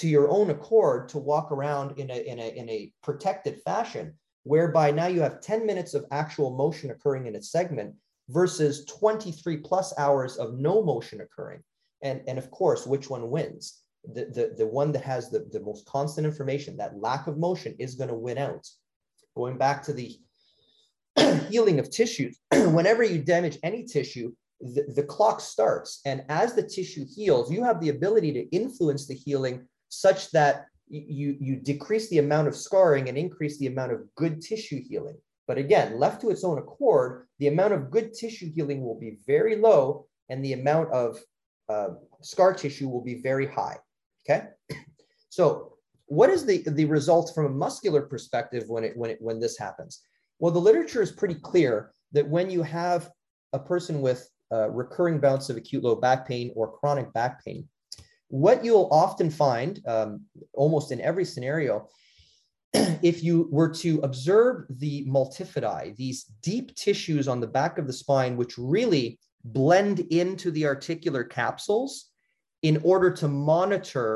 to your own accord to walk around in a, in a, in a protected fashion, whereby now you have ten minutes of actual motion occurring in a segment versus twenty-three plus hours of no motion occurring. And, and of course, which one wins? The, the, the one that has the, the most constant information, that lack of motion, is going to win out. Going back to the healing of tissues, whenever you damage any tissue, the, the clock starts. And as the tissue heals, you have the ability to influence the healing such that you, you decrease the amount of scarring and increase the amount of good tissue healing. But again, left to its own accord, the amount of good tissue healing will be very low, and the amount of uh, scar tissue will be very high. Okay, so what is the, the result from a muscular perspective when, it, when, it, when this happens? Well, the literature is pretty clear that when you have a person with uh, recurring bouts of acute low back pain or chronic back pain, what you'll often find, um, almost in every scenario, if you were to observe the multifidi, these deep tissues on the back of the spine, which really blend into the articular capsules, in order to monitor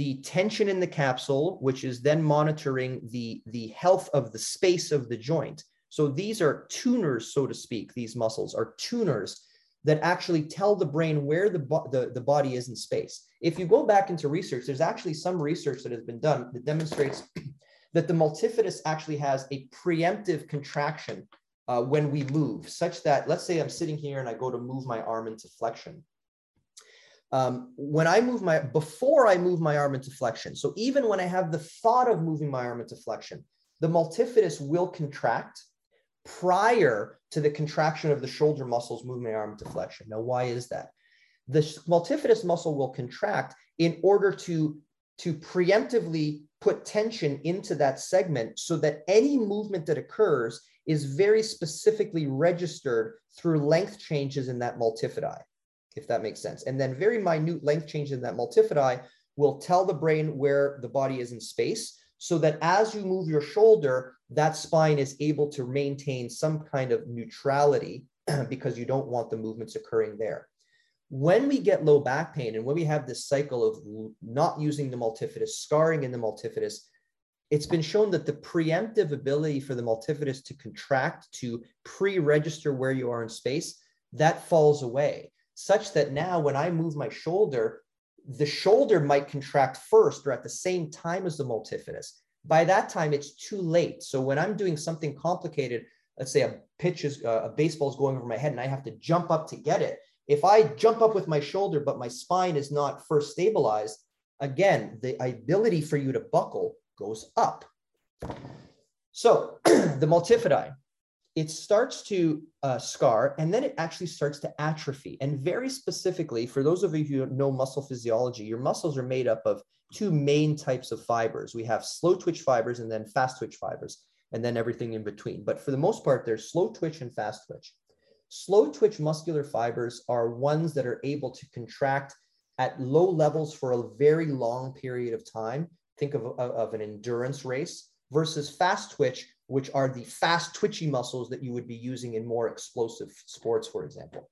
the tension in the capsule, which is then monitoring the, the health of the space of the joint. So these are tuners, so to speak. These muscles are tuners that actually tell the brain where the, bo the, the body is in space. If you go back into research, there's actually some research that has been done that demonstrates that the multifidus actually has a preemptive contraction uh, when we move, such that, let's say I'm sitting here and I go to move my arm into flexion. Um, when I move my, before I move my arm into flexion, so even when I have the thought of moving my arm into flexion, the multifidus will contract prior to the contraction of the shoulder muscles moving my arm into flexion. Now, why is that? The multifidus muscle will contract in order to, to preemptively put tension into that segment so that any movement that occurs is very specifically registered through length changes in that multifidi, if that makes sense. And then very minute length changes in that multifidi will tell the brain where the body is in space, so that as you move your shoulder, that spine is able to maintain some kind of neutrality because you don't want the movements occurring there. When we get low back pain and when we have this cycle of not using the multifidus, scarring in the multifidus, it's been shown that the preemptive ability for the multifidus to contract, to pre-register where you are in space, that falls away, such that now when I move my shoulder, the shoulder might contract first or at the same time as the multifidus. By that time, it's too late. So when I'm doing something complicated, let's say a pitch is, uh, a baseball is going over my head and I have to jump up to get it. If I jump up with my shoulder, but my spine is not first stabilized, again, the ability for you to buckle goes up. So the multifidi. it starts to uh, scar, and then it actually starts to atrophy. And very specifically, for those of you who know muscle physiology, your muscles are made up of two main types of fibers. We have slow twitch fibers and then fast twitch fibers, and then everything in between. But for the most part, there's slow twitch and fast twitch. Slow twitch muscular fibers are ones that are able to contract at low levels for a very long period of time. Think of, of, of an endurance race, versus fast twitch, which are the fast twitchy muscles that you would be using in more explosive sports, for example.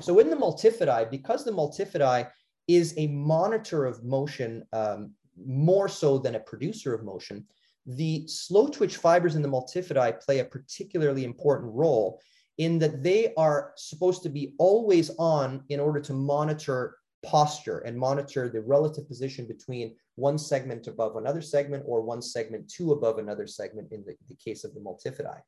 So in the multifidi, because the multifidi is a monitor of motion um, more so than a producer of motion, the slow twitch fibers in the multifidi play a particularly important role in that they are supposed to be always on in order to monitor posture and monitor the relative position between one segment above another segment or one segment two above another segment in the, the case of the multifidi.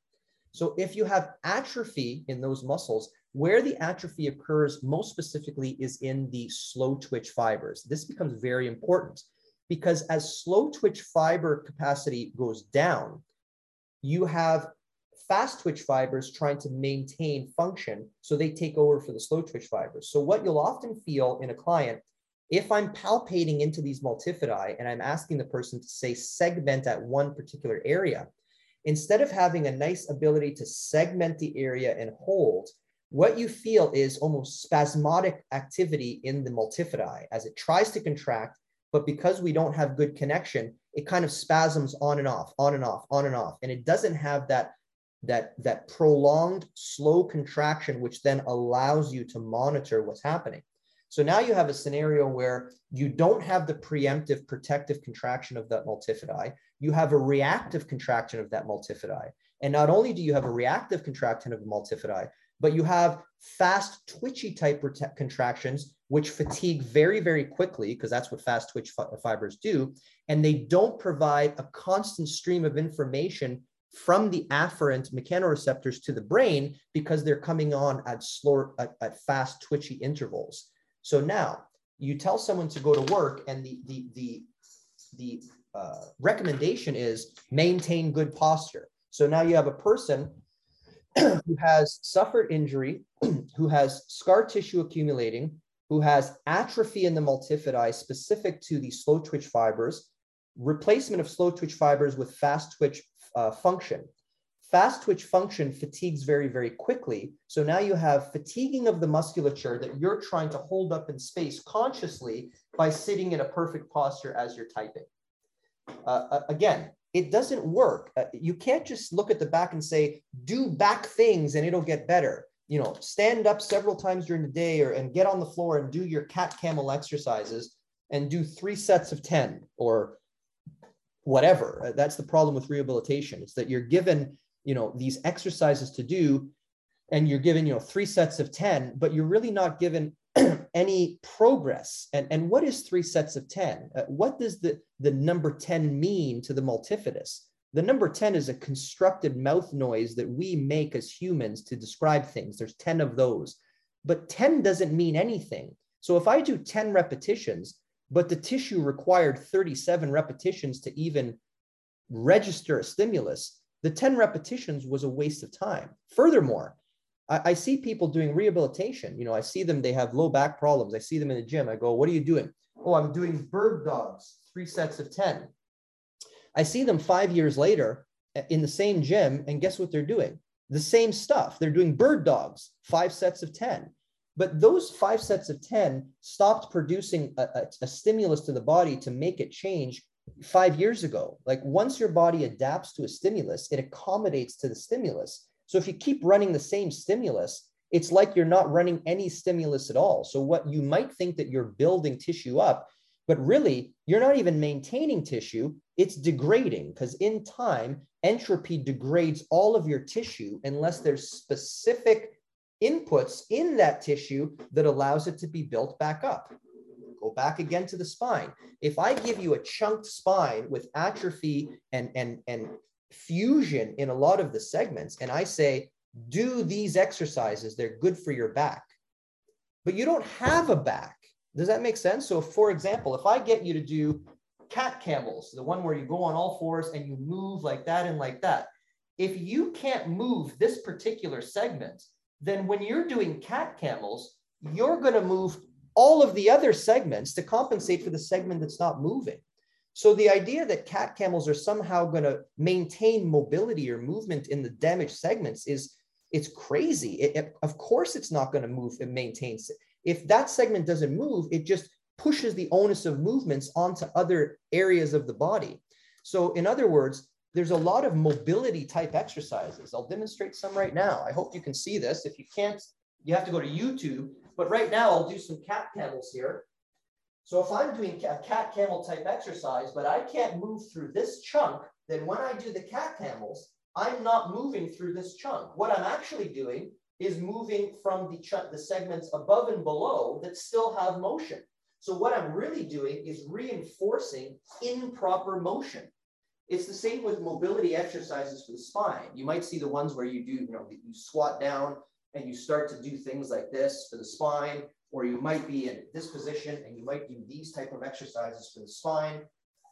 So if you have atrophy in those muscles, where the atrophy occurs most specifically is in the slow twitch fibers. This becomes very important because as slow twitch fiber capacity goes down, you have fast twitch fibers trying to maintain function, so they take over for the slow twitch fibers. So what you'll often feel in a client, if I'm palpating into these multifidi and I'm asking the person to say segment at one particular area, instead of having a nice ability to segment the area and hold, what you feel is almost spasmodic activity in the multifidi as it tries to contract, but because we don't have good connection, it kind of spasms on and off, on and off, on and off, and it doesn't have that That, that prolonged slow contraction, which then allows you to monitor what's happening. So now you have a scenario where you don't have the preemptive protective contraction of that multifidi, you have a reactive contraction of that multifidi. And not only do you have a reactive contraction of the multifidi, but you have fast twitchy type contractions, which fatigue very, very quickly, because that's what fast twitch fi fibers do. And they don't provide a constant stream of information from the afferent mechanoreceptors to the brain because they're coming on at slow, at, at fast twitchy intervals. So now you tell someone to go to work and the, the, the, the uh, recommendation is maintain good posture. So now you have a person who has suffered injury, who has scar tissue accumulating, who has atrophy in the multifidi specific to the slow twitch fibers, replacement of slow twitch fibers with fast twitch Uh, function. Fast twitch function fatigues very, very quickly. So now you have fatiguing of the musculature that you're trying to hold up in space consciously by sitting in a perfect posture as you're typing. Uh, again, it doesn't work. Uh, you can't just look at the back and say, do back things and it'll get better. You know, stand up several times during the day or and get on the floor and do your cat camel exercises and do three sets of ten or whatever. That's the problem with rehabilitation. It's that you're given, you know, these exercises to do and you're given, you know, three sets of ten, but you're really not given any progress. And, and what is three sets of ten? Uh, what does the, the number ten mean to the multifidus? The number ten is a constructed mouth noise that we make as humans to describe things. There's ten of those, but ten doesn't mean anything. So if I do ten repetitions, but the tissue required thirty-seven repetitions to even register a stimulus, the ten repetitions was a waste of time. Furthermore, I, I see people doing rehabilitation. You know, I see them, they have low back problems. I see them in the gym. I go, what are you doing? Oh, I'm doing bird dogs, three sets of ten. I see them five years later in the same gym, and guess what they're doing? The same stuff. They're doing bird dogs, five sets of ten. But those five sets of ten stopped producing a, a, a stimulus to the body to make it change five years ago. Like once your body adapts to a stimulus, it accommodates to the stimulus. So if you keep running the same stimulus, it's like you're not running any stimulus at all. So what you might think that you're building tissue up, but really you're not even maintaining tissue, it's degrading, because in time, entropy degrades all of your tissue unless there's specific inputs in that tissue that allows it to be built back up. Go back again to the spine. If I give you a chunked spine with atrophy and, and, and fusion in a lot of the segments, and I say, do these exercises, they're good for your back, but you don't have a back. Does that make sense? So for example, if I get you to do cat camels, the one where you go on all fours and you move like that and like that, if you can't move this particular segment, then when you're doing cat camels, you're going to move all of the other segments to compensate for the segment that's not moving. So the idea that cat camels are somehow going to maintain mobility or movement in the damaged segments is, it's crazy. It, it, of course, it's not going to move and maintain. If that segment doesn't move, it just pushes the onus of movements onto other areas of the body. So in other words, there's a lot of mobility type exercises. I'll demonstrate some right now. I hope you can see this. If you can't, you have to go to YouTube. But right now, I'll do some cat camels here. So if I'm doing a cat camel type exercise, but I can't move through this chunk, then when I do the cat camels, I'm not moving through this chunk. What I'm actually doing is moving from the chunk, the segments above and below that still have motion. So what I'm really doing is reinforcing improper motion. It's the same with mobility exercises for the spine. You might see the ones where you do, you know, you squat down and you start to do things like this for the spine, or you might be in this position and you might do these type of exercises for the spine.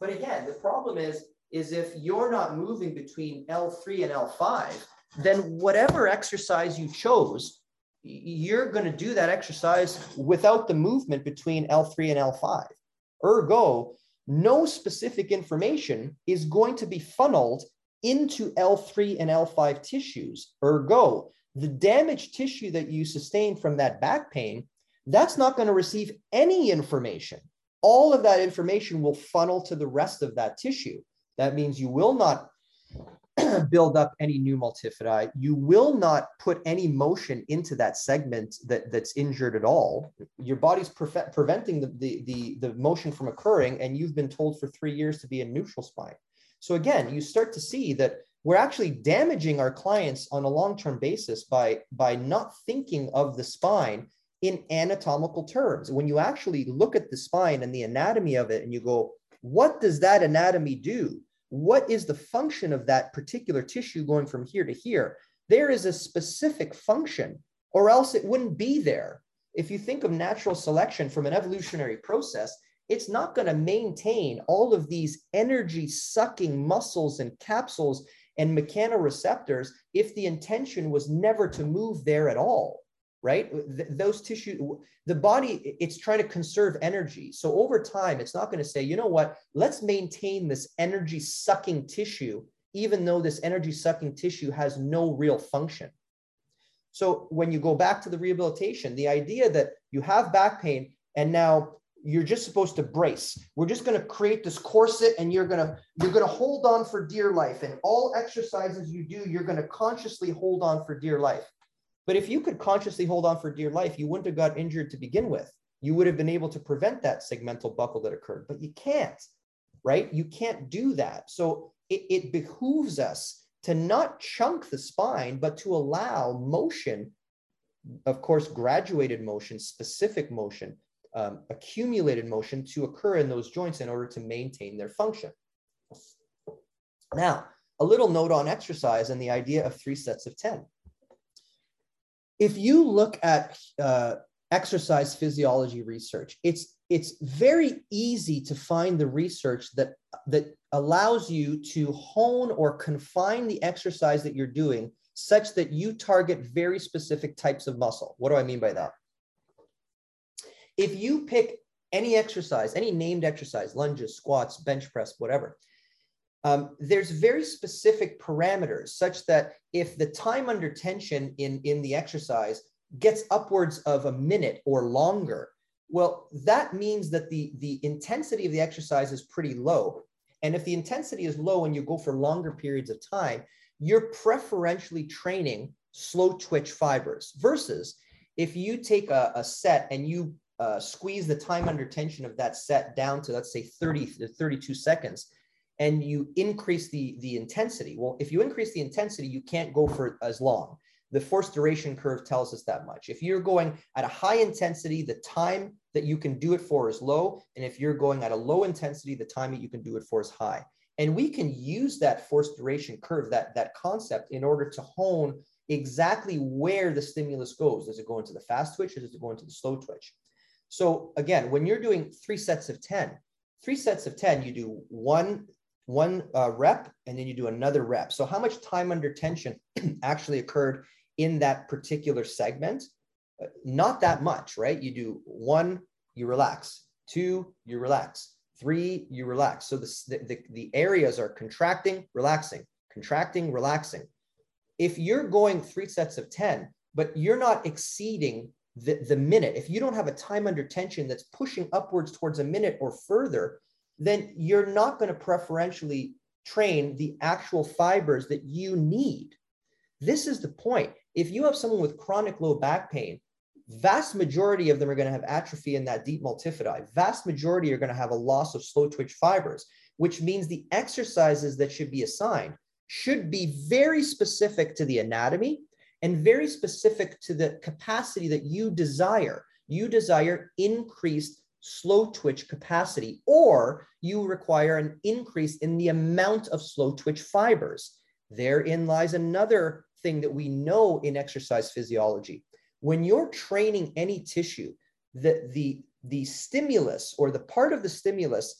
But again, the problem is, is if you're not moving between L three and L five, then whatever exercise you chose, you're going to do that exercise without the movement between L three and L five. Ergo, no specific information is going to be funneled into L three and L five tissues. Ergo, the damaged tissue that you sustain from that back pain, that's not going to receive any information. All of that information will funnel to the rest of that tissue. That means you will not build up any new multifidi. You will not put any motion into that segment that, that's injured at all. Your body's pre- preventing the, the, the, the motion from occurring, and you've been told for three years to be a neutral spine. So again, you start to see that we're actually damaging our clients on a long-term basis by, by not thinking of the spine in anatomical terms. When you actually look at the spine and the anatomy of it and you go, what does that anatomy do? What is the function of that particular tissue going from here to here? There is a specific function, or else it wouldn't be there. If you think of natural selection from an evolutionary process, it's not going to maintain all of these energy-sucking muscles and capsules and mechanoreceptors if the intention was never to move there at all. Right? Those tissue, the body, it's trying to conserve energy. So over time, it's not going to say, you know what, let's maintain this energy sucking tissue, even though this energy sucking tissue has no real function. So when you go back to the rehabilitation, the idea that you have back pain and now you're just supposed to brace. We're just going to create this corset and you're going to, you're going to hold on for dear life. And all exercises you do, you're going to consciously hold on for dear life. But if you could consciously hold on for dear life, you wouldn't have got injured to begin with. You would have been able to prevent that segmental buckle that occurred, but you can't, right? You can't do that. So it, it behooves us to not chunk the spine, but to allow motion, of course, graduated motion, specific motion, um, accumulated motion to occur in those joints in order to maintain their function. Now, a little note on exercise and the idea of three sets of ten. If you look at uh, exercise physiology research, it's, it's very easy to find the research that, that allows you to hone or confine the exercise that you're doing such that you target very specific types of muscle. What do I mean by that? If you pick any exercise, any named exercise, lunges, squats, bench press, whatever, Um, there's very specific parameters such that if the time under tension in, in the exercise gets upwards of a minute or longer, well, that means that the, the intensity of the exercise is pretty low. And if the intensity is low and you go for longer periods of time, you're preferentially training slow twitch fibers versus if you take a, a set and you uh, squeeze the time under tension of that set down to, let's say, thirty to thirty-two seconds, and you increase the, the intensity. Well, if you increase the intensity, you can't go for as long. The force duration curve tells us that much. If you're going at a high intensity, the time that you can do it for is low. And if you're going at a low intensity, the time that you can do it for is high. And we can use that force duration curve, that, that concept, in order to hone exactly where the stimulus goes. Does it go into the fast twitch or does it go into the slow twitch? So again, when you're doing three sets of ten, three sets of ten, you do one one uh, rep, and then you do another rep. So how much time under tension actually occurred in that particular segment? Not that much, right? You do one, you relax, two, you relax, three, you relax. So the, the, the areas are contracting, relaxing, contracting, relaxing. If you're going three sets of ten, but you're not exceeding the, the minute, if you don't have a time under tension that's pushing upwards towards a minute or further, then you're not going to preferentially train the actual fibers that you need. This is the point. If you have someone with chronic low back pain, vast majority of them are going to have atrophy in that deep multifidi. Vast majority are going to have a loss of slow twitch fibers, which means the exercises that should be assigned should be very specific to the anatomy and very specific to the capacity that you desire. You desire increased slow twitch capacity, or you require an increase in the amount of slow twitch fibers. Therein lies another thing that we know in exercise physiology. When you're training any tissue, the, the, the stimulus, or the part of the stimulus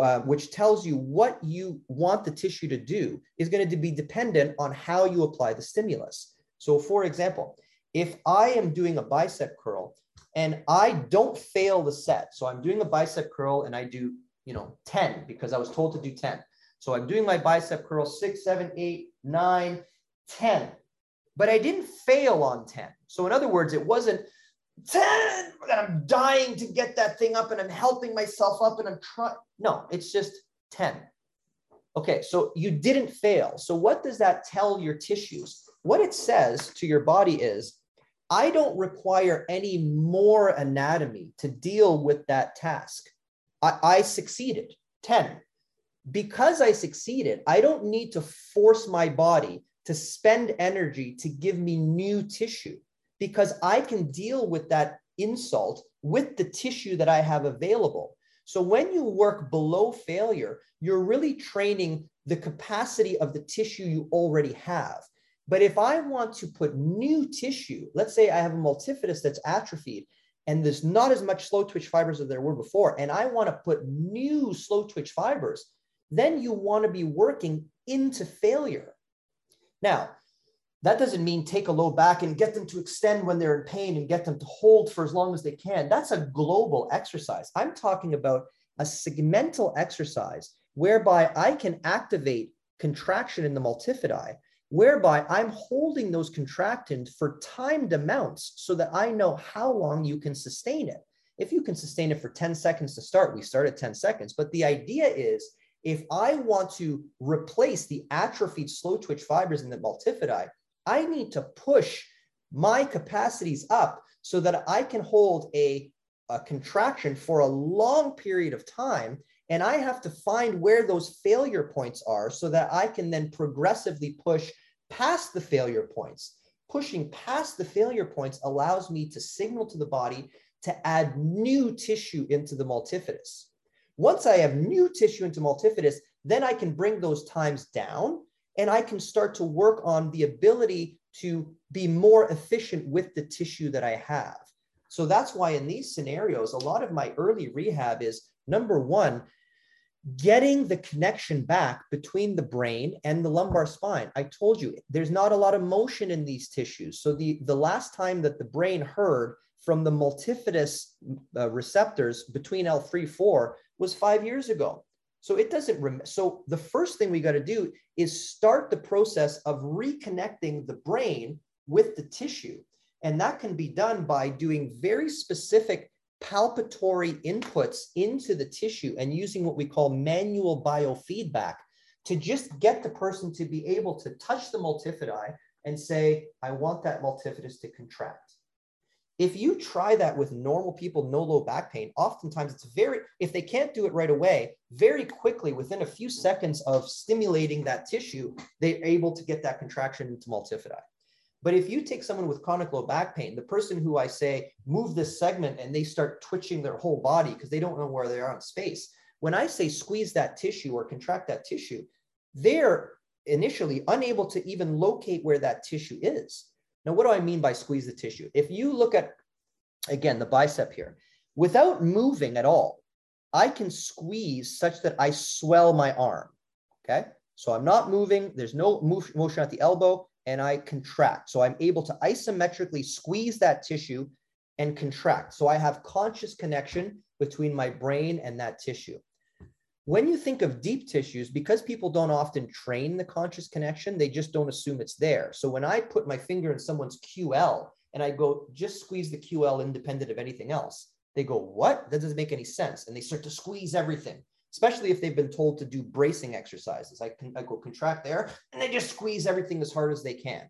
uh, which tells you what you want the tissue to do, is going to be dependent on how you apply the stimulus. So for example, if I am doing a bicep curl and I don't fail the set, so I'm doing a bicep curl and I do, you know, ten because I was told to do ten. So I'm doing my bicep curl six, seven, eight, nine, ten, but I didn't fail on ten. So in other words, it wasn't ten that I'm dying to get that thing up and I'm helping myself up and I'm trying. No, it's just ten. Okay, so you didn't fail. So what does that tell your tissues? What it says to your body is, I don't require any more anatomy to deal with that task. I, I succeeded, ten. Because I succeeded, I don't need to force my body to spend energy to give me new tissue, because I can deal with that insult with the tissue that I have available. So when you work below failure, you're really training the capacity of the tissue you already have. But if I want to put new tissue, let's say I have a multifidus that's atrophied and there's not as much slow twitch fibers as there were before, and I want to put new slow twitch fibers, then you want to be working into failure. Now, that doesn't mean take a low back and get them to extend when they're in pain and get them to hold for as long as they can. That's a global exercise. I'm talking about a segmental exercise whereby I can activate contraction in the multifidi, whereby I'm holding those contractions for timed amounts so that I know how long you can sustain it. If you can sustain it for ten seconds to start, we start at ten seconds. But the idea is, if I want to replace the atrophied slow twitch fibers in the multifidi, I need to push my capacities up so that I can hold a, a contraction for a long period of time. And I have to find where those failure points are so that I can then progressively push past the failure points. Pushing past the failure points allows me to signal to the body to add new tissue into the multifidus. Once I have new tissue into multifidus, then I can bring those times down and I can start to work on the ability to be more efficient with the tissue that I have. So that's why in these scenarios, a lot of my early rehab is, number one, getting the connection back between the brain and the lumbar spine. I told you, there's not a lot of motion in these tissues. So the, the last time that the brain heard from the multifidus uh, receptors between L three, four was five years ago. So it doesn't, rem so the first thing we got to do is start the process of reconnecting the brain with the tissue. And that can be done by doing very specific palpatory inputs into the tissue and using what we call manual biofeedback to just get the person to be able to touch the multifidi and say, I want that multifidus to contract. If you try that with normal people, no low back pain, oftentimes it's very, if they can't do it right away, very quickly, within a few seconds of stimulating that tissue, they're able to get that contraction into multifidi. But if you take someone with chronic low back pain, the person who I say, move this segment, and they start twitching their whole body because they don't know where they are in space. When I say squeeze that tissue or contract that tissue, they're initially unable to even locate where that tissue is. Now, what do I mean by squeeze the tissue? If you look at, again, the bicep here, without moving at all, I can squeeze such that I swell my arm. okay? So I'm not moving, there's no move, motion at the elbow, and I contract. So I'm able to isometrically squeeze that tissue and contract. So I have conscious connection between my brain and that tissue. When you think of deep tissues, because people don't often train the conscious connection, they just don't assume it's there. So when I put my finger in someone's Q L and I go, just squeeze the Q L independent of anything else, they go, what? That doesn't make any sense. And they start to squeeze everything, especially if they've been told to do bracing exercises. I, can, I go contract there and they just squeeze everything as hard as they can.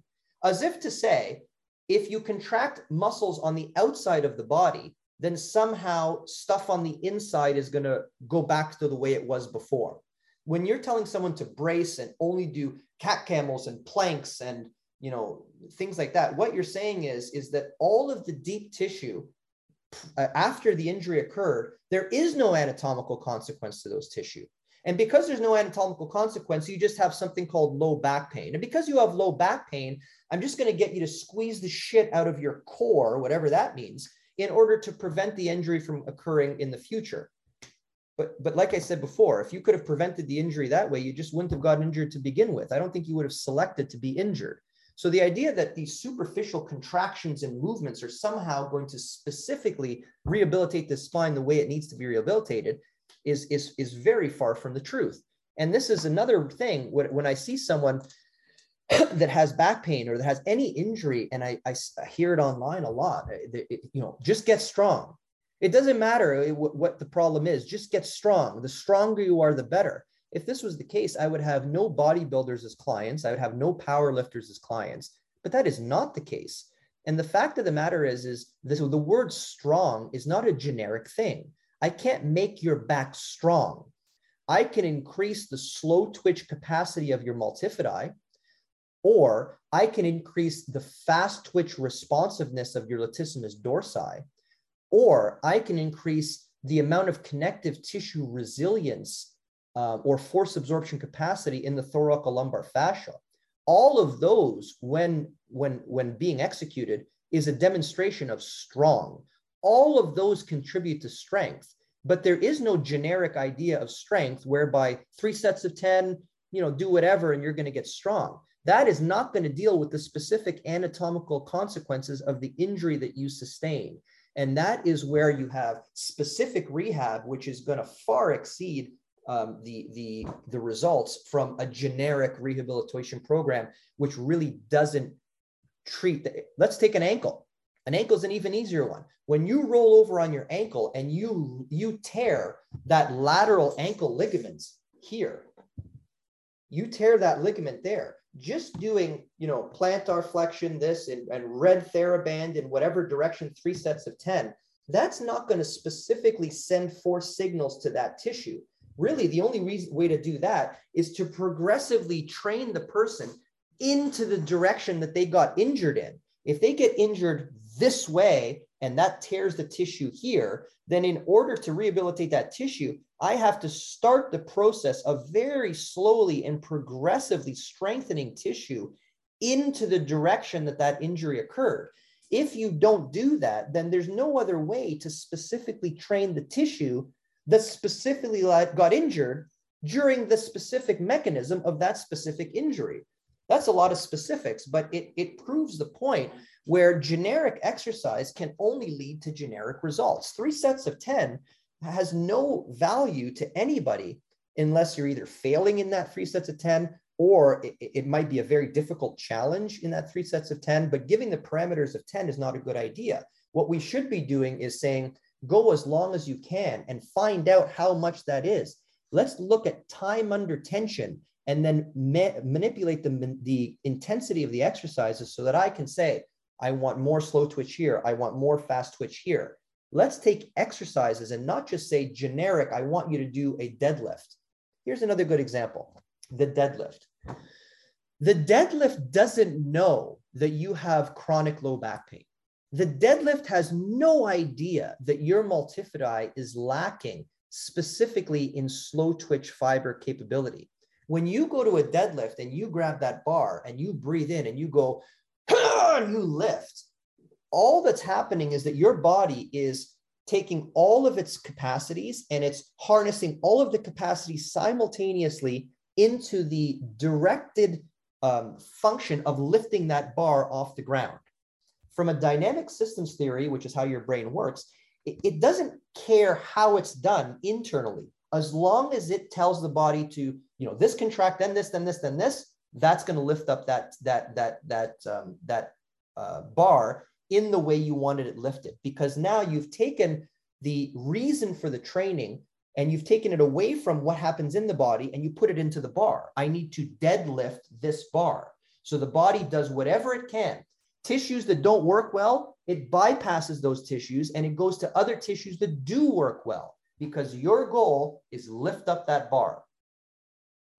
As if to say, if you contract muscles on the outside of the body, then somehow stuff on the inside is going to go back to the way it was before. When you're telling someone to brace and only do cat camels and planks and, you know, things like that, what you're saying is, is that all of the deep tissue uh, after the injury occurred, there is no anatomical consequence to those tissue. And because there's no anatomical consequence, you just have something called low back pain. And because you have low back pain, I'm just going to get you to squeeze the shit out of your core, whatever that means, in order to prevent the injury from occurring in the future. But, but like I said before, if you could have prevented the injury that way, you just wouldn't have gotten injured to begin with. I don't think you would have selected to be injured. So the idea that these superficial contractions and movements are somehow going to specifically rehabilitate the spine the way it needs to be rehabilitated is, is, is very far from the truth. And this is another thing, when, when I see someone that has back pain or that has any injury, and I, I hear it online a lot, it, it, you know, just get strong. It doesn't matter what the problem is, just get strong. The stronger you are, the better. If this was the case, I would have no bodybuilders as clients. I would have no power lifters as clients, but that is not the case. And the fact of the matter is, is this, the word strong is not a generic thing. I can't make your back strong. I can increase the slow twitch capacity of your multifidi, or I can increase the fast twitch responsiveness of your latissimus dorsi, or I can increase the amount of connective tissue resilience uh, or force absorption capacity in the thoracolumbar fascia. All of those, when, when, when being executed, is a demonstration of strong. All of those contribute to strength, but there is no generic idea of strength whereby three sets of ten, you know, do whatever and you're going to get strong. That is not going to deal with the specific anatomical consequences of the injury that you sustain. And that is where you have specific rehab, which is going to far exceed um, the, the, the results from a generic rehabilitation program, which really doesn't treat the, let's take an ankle. An ankle is an even easier one. When you roll over on your ankle and you, you tear that lateral ankle ligament here, you tear that ligament there. Just doing, you know, plantar flexion, this, and, and red TheraBand in whatever direction, three sets of ten, that's not going to specifically send force signals to that tissue. Really, the only reason, way to do that is to progressively train the person into the direction that they got injured in. If they get injured this way and that tears the tissue here, then in order to rehabilitate that tissue, I have to start the process of very slowly and progressively strengthening tissue into the direction that that injury occurred. If you don't do that, then there's no other way to specifically train the tissue that specifically got injured during the specific mechanism of that specific injury. That's a lot of specifics, but it, it proves the point where generic exercise can only lead to generic results. Three sets of ten has no value to anybody unless you're either failing in that three sets of ten, or it, it might be a very difficult challenge in that three sets of ten, but giving the parameters of ten is not a good idea. What we should be doing is saying, go as long as you can and find out how much that is. Let's look at time under tension and then ma manipulate the, the intensity of the exercises so that I can say, I want more slow twitch here, I want more fast twitch here. Let's take exercises and not just say generic, I want you to do a deadlift. Here's another good example, the deadlift. The deadlift doesn't know that you have chronic low back pain. The deadlift has no idea that your multifidi is lacking specifically in slow twitch fiber capability. When you go to a deadlift and you grab that bar and you breathe in and you go, and you lift, all that's happening is that your body is taking all of its capacities and it's harnessing all of the capacities simultaneously into the directed um, function of lifting that bar off the ground. From a dynamic systems theory, which is how your brain works, it, it doesn't care how it's done internally. As long as it tells the body to, you know, this contract, then this, then this, then this, that's going to lift up that, that, that, that, um, that uh, bar in the way you wanted it lifted. Because now you've taken the reason for the training and you've taken it away from what happens in the body and you put it into the bar. I need to deadlift this bar. So the body does whatever it can. Tissues that don't work well, it bypasses those tissues and it goes to other tissues that do work well, because your goal is lift up that bar.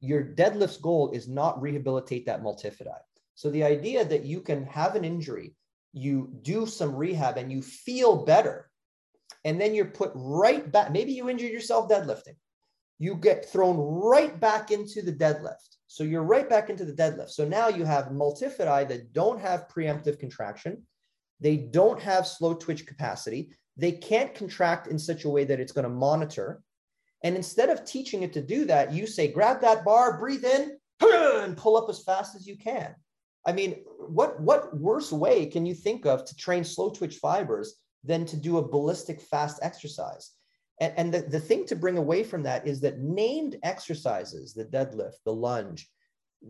Your deadlift's goal is not rehabilitate that multifidi. So the idea that you can have an injury, you do some rehab and you feel better, and then you're put right back. Maybe you injured yourself deadlifting. You get thrown right back into the deadlift. So you're right back into the deadlift. So now you have multifidi that don't have preemptive contraction. They don't have slow twitch capacity. They can't contract in such a way that it's going to monitor. And instead of teaching it to do that, you say, grab that bar, breathe in, and pull up as fast as you can. I mean, what, what worse way can you think of to train slow twitch fibers than to do a ballistic fast exercise? And, and the, the thing to bring away from that is that named exercises, the deadlift, the lunge,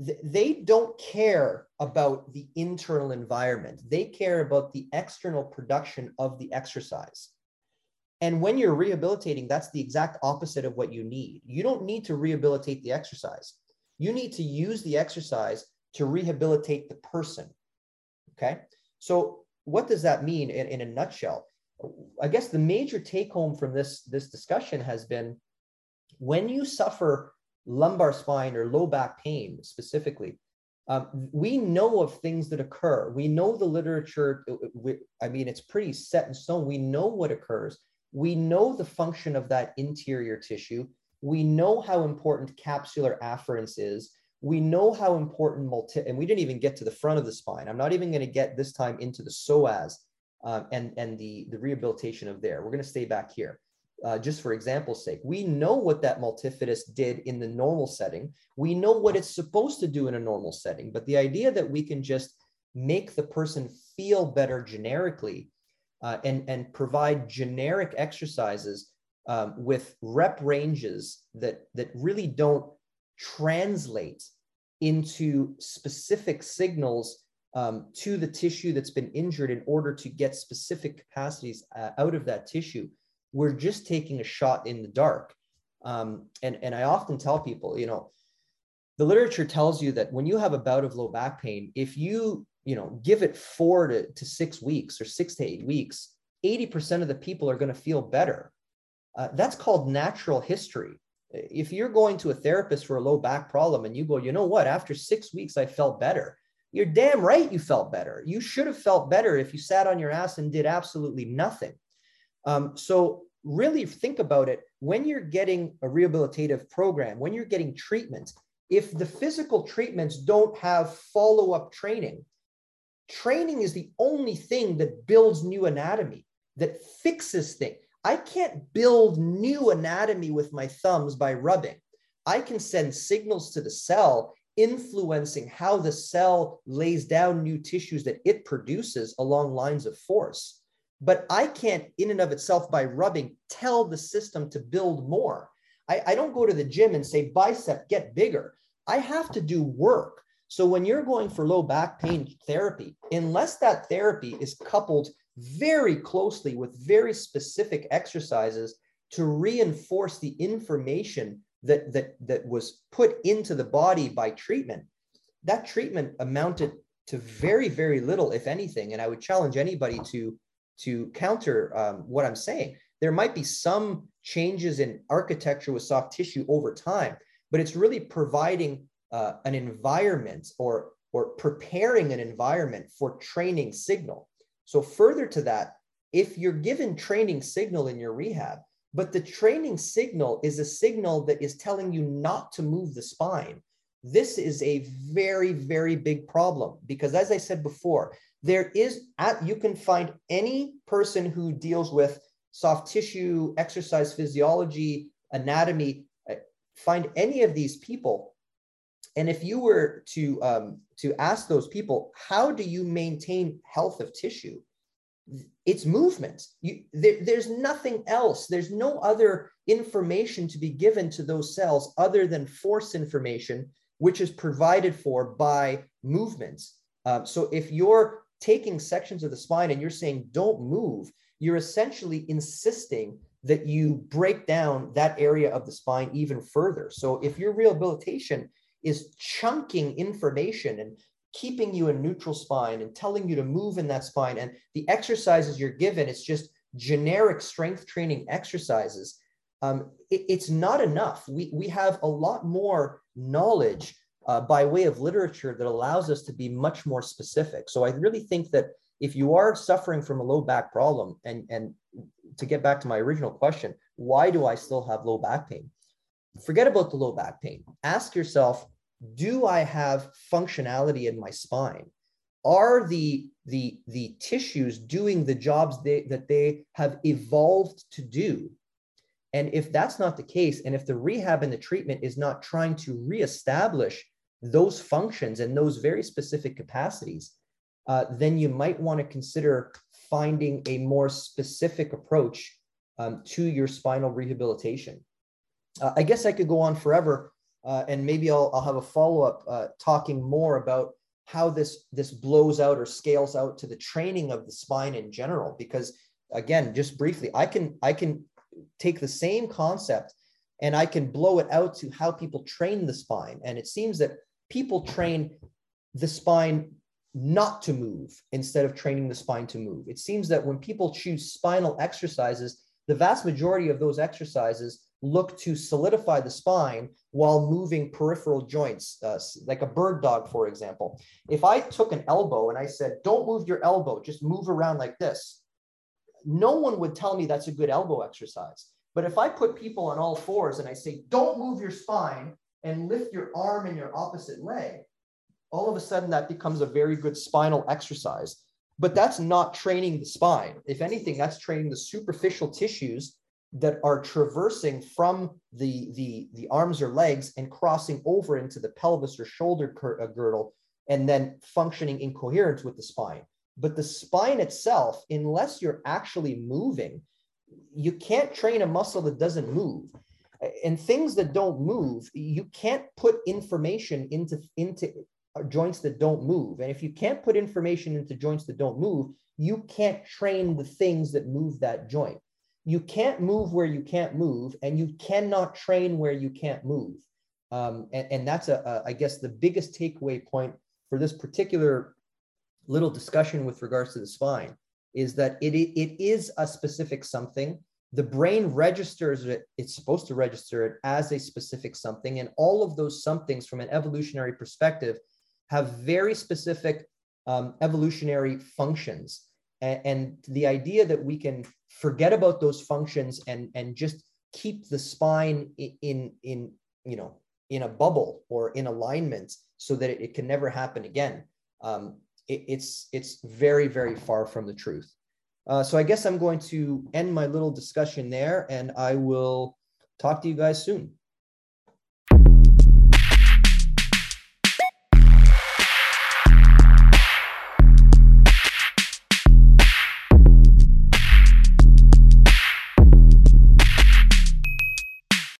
th- they don't care about the internal environment. They care about the external production of the exercise. And when you're rehabilitating, that's the exact opposite of what you need. You don't need to rehabilitate the exercise. You need to use the exercise to rehabilitate the person, okay? So what does that mean in, in a nutshell? I guess the major take home from this, this discussion has been, when you suffer lumbar spine or low back pain specifically, um, we know of things that occur. We know the literature, we, I mean, it's pretty set in stone. We know what occurs. We know the function of that interior tissue. We know how important capsular afferents is. We know how important multi, and we didn't even get to the front of the spine. I'm not even going to get this time into the psoas um, and, and the, the rehabilitation of there. We're going to stay back here. Uh, just for example's sake, we know what that multifidus did in the normal setting. We know what it's supposed to do in a normal setting, but the idea that we can just make the person feel better generically Uh, and, and provide generic exercises um, with rep ranges that, that really don't translate into specific signals um, to the tissue that's been injured in order to get specific capacities uh, out of that tissue. We're just taking a shot in the dark. Um, and, and I often tell people, you know, the literature tells you that when you have a bout of low back pain, if you you know, give it four to, to six weeks or six to eight weeks, eighty percent of the people are going to feel better. Uh, that's called natural history. If you're going to a therapist for a low back problem and you go, you know what, after six weeks, I felt better. You're damn right you felt better. You should have felt better if you sat on your ass and did absolutely nothing. Um, so really think about it. When you're getting a rehabilitative program, when you're getting treatment, if the physical treatments don't have follow-up training, training is the only thing that builds new anatomy, that fixes things. I can't build new anatomy with my thumbs by rubbing. I can send signals to the cell, influencing how the cell lays down new tissues that it produces along lines of force. But I can't, in and of itself, by rubbing, tell the system to build more. I, I don't go to the gym and say, bicep, get bigger. I have to do work. So when you're going for low back pain therapy, unless that therapy is coupled very closely with very specific exercises to reinforce the information that, that, that was put into the body by treatment, that treatment amounted to very, very little, if anything. And I would challenge anybody to, to counter um, what I'm saying. There might be some changes in architecture with soft tissue over time, but it's really providing Uh, an environment or, or preparing an environment for training signal. So further to that, if you're given training signal in your rehab, but the training signal is a signal that is telling you not to move the spine, this is a very, very big problem. Because as I said before, there is, at, you can find any person who deals with soft tissue, exercise physiology, anatomy, find any of these people, And if you were to, um, to ask those people, how do you maintain health of tissue? It's movement. You, there, there's nothing else. There's no other information to be given to those cells other than force information, which is provided for by movement. Uh, so if you're taking sections of the spine and you're saying, don't move, you're essentially insisting that you break down that area of the spine even further. So if your rehabilitation is chunking information and keeping you in neutral spine and telling you to move in that spine, and the exercises you're given, it's just generic strength training exercises, um, it, it's not enough. We, we have a lot more knowledge uh, by way of literature that allows us to be much more specific. So I really think that if you are suffering from a low back problem, and, and to get back to my original question, why do I still have low back pain? Forget about the low back pain. Ask yourself, do I have functionality in my spine? Are the, the, the tissues doing the jobs they, that they have evolved to do? And if that's not the case, and if the rehab and the treatment is not trying to reestablish those functions and those very specific capacities, uh, then you might want to consider finding a more specific approach um, to your spinal rehabilitation. Uh, I guess I could go on forever, uh, and maybe I'll, I'll have a follow-up uh, talking more about how this, this blows out or scales out to the training of the spine in general. Because again, just briefly, I can, I can take the same concept and I can blow it out to how people train the spine. And it seems that people train the spine not to move instead of training the spine to move. It seems that when people choose spinal exercises, the vast majority of those exercises look to solidify the spine while moving peripheral joints, uh, like a bird dog, for example. If I took an elbow and I said, don't move your elbow, just move around like this, no one would tell me that's a good elbow exercise. But if I put people on all fours and I say, don't move your spine and lift your arm and your opposite leg, all of a sudden that becomes a very good spinal exercise. But that's not training the spine. If anything, that's training the superficial tissues that are traversing from the, the, the arms or legs and crossing over into the pelvis or shoulder girdle, and then functioning in coherence with the spine. But the spine itself, unless you're actually moving, you can't train a muscle that doesn't move. And things that don't move, you can't put information into, into joints that don't move. And if you can't put information into joints that don't move, you can't train the things that move that joint. You can't move where you can't move, and you cannot train where you can't move. Um, and, and that's, a, a, I guess, the biggest takeaway point for this particular little discussion with regards to the spine, is that it, it is a specific something. The brain registers it, it's supposed to register it as a specific something. And all of those somethings from an evolutionary perspective have very specific um, evolutionary functions. And the idea that we can forget about those functions and, and just keep the spine in, in, you know, in a bubble or in alignment so that it can never happen again, um, it, it's, it's very, very far from the truth. Uh, so I guess I'm going to end my little discussion there, and I will talk to you guys soon.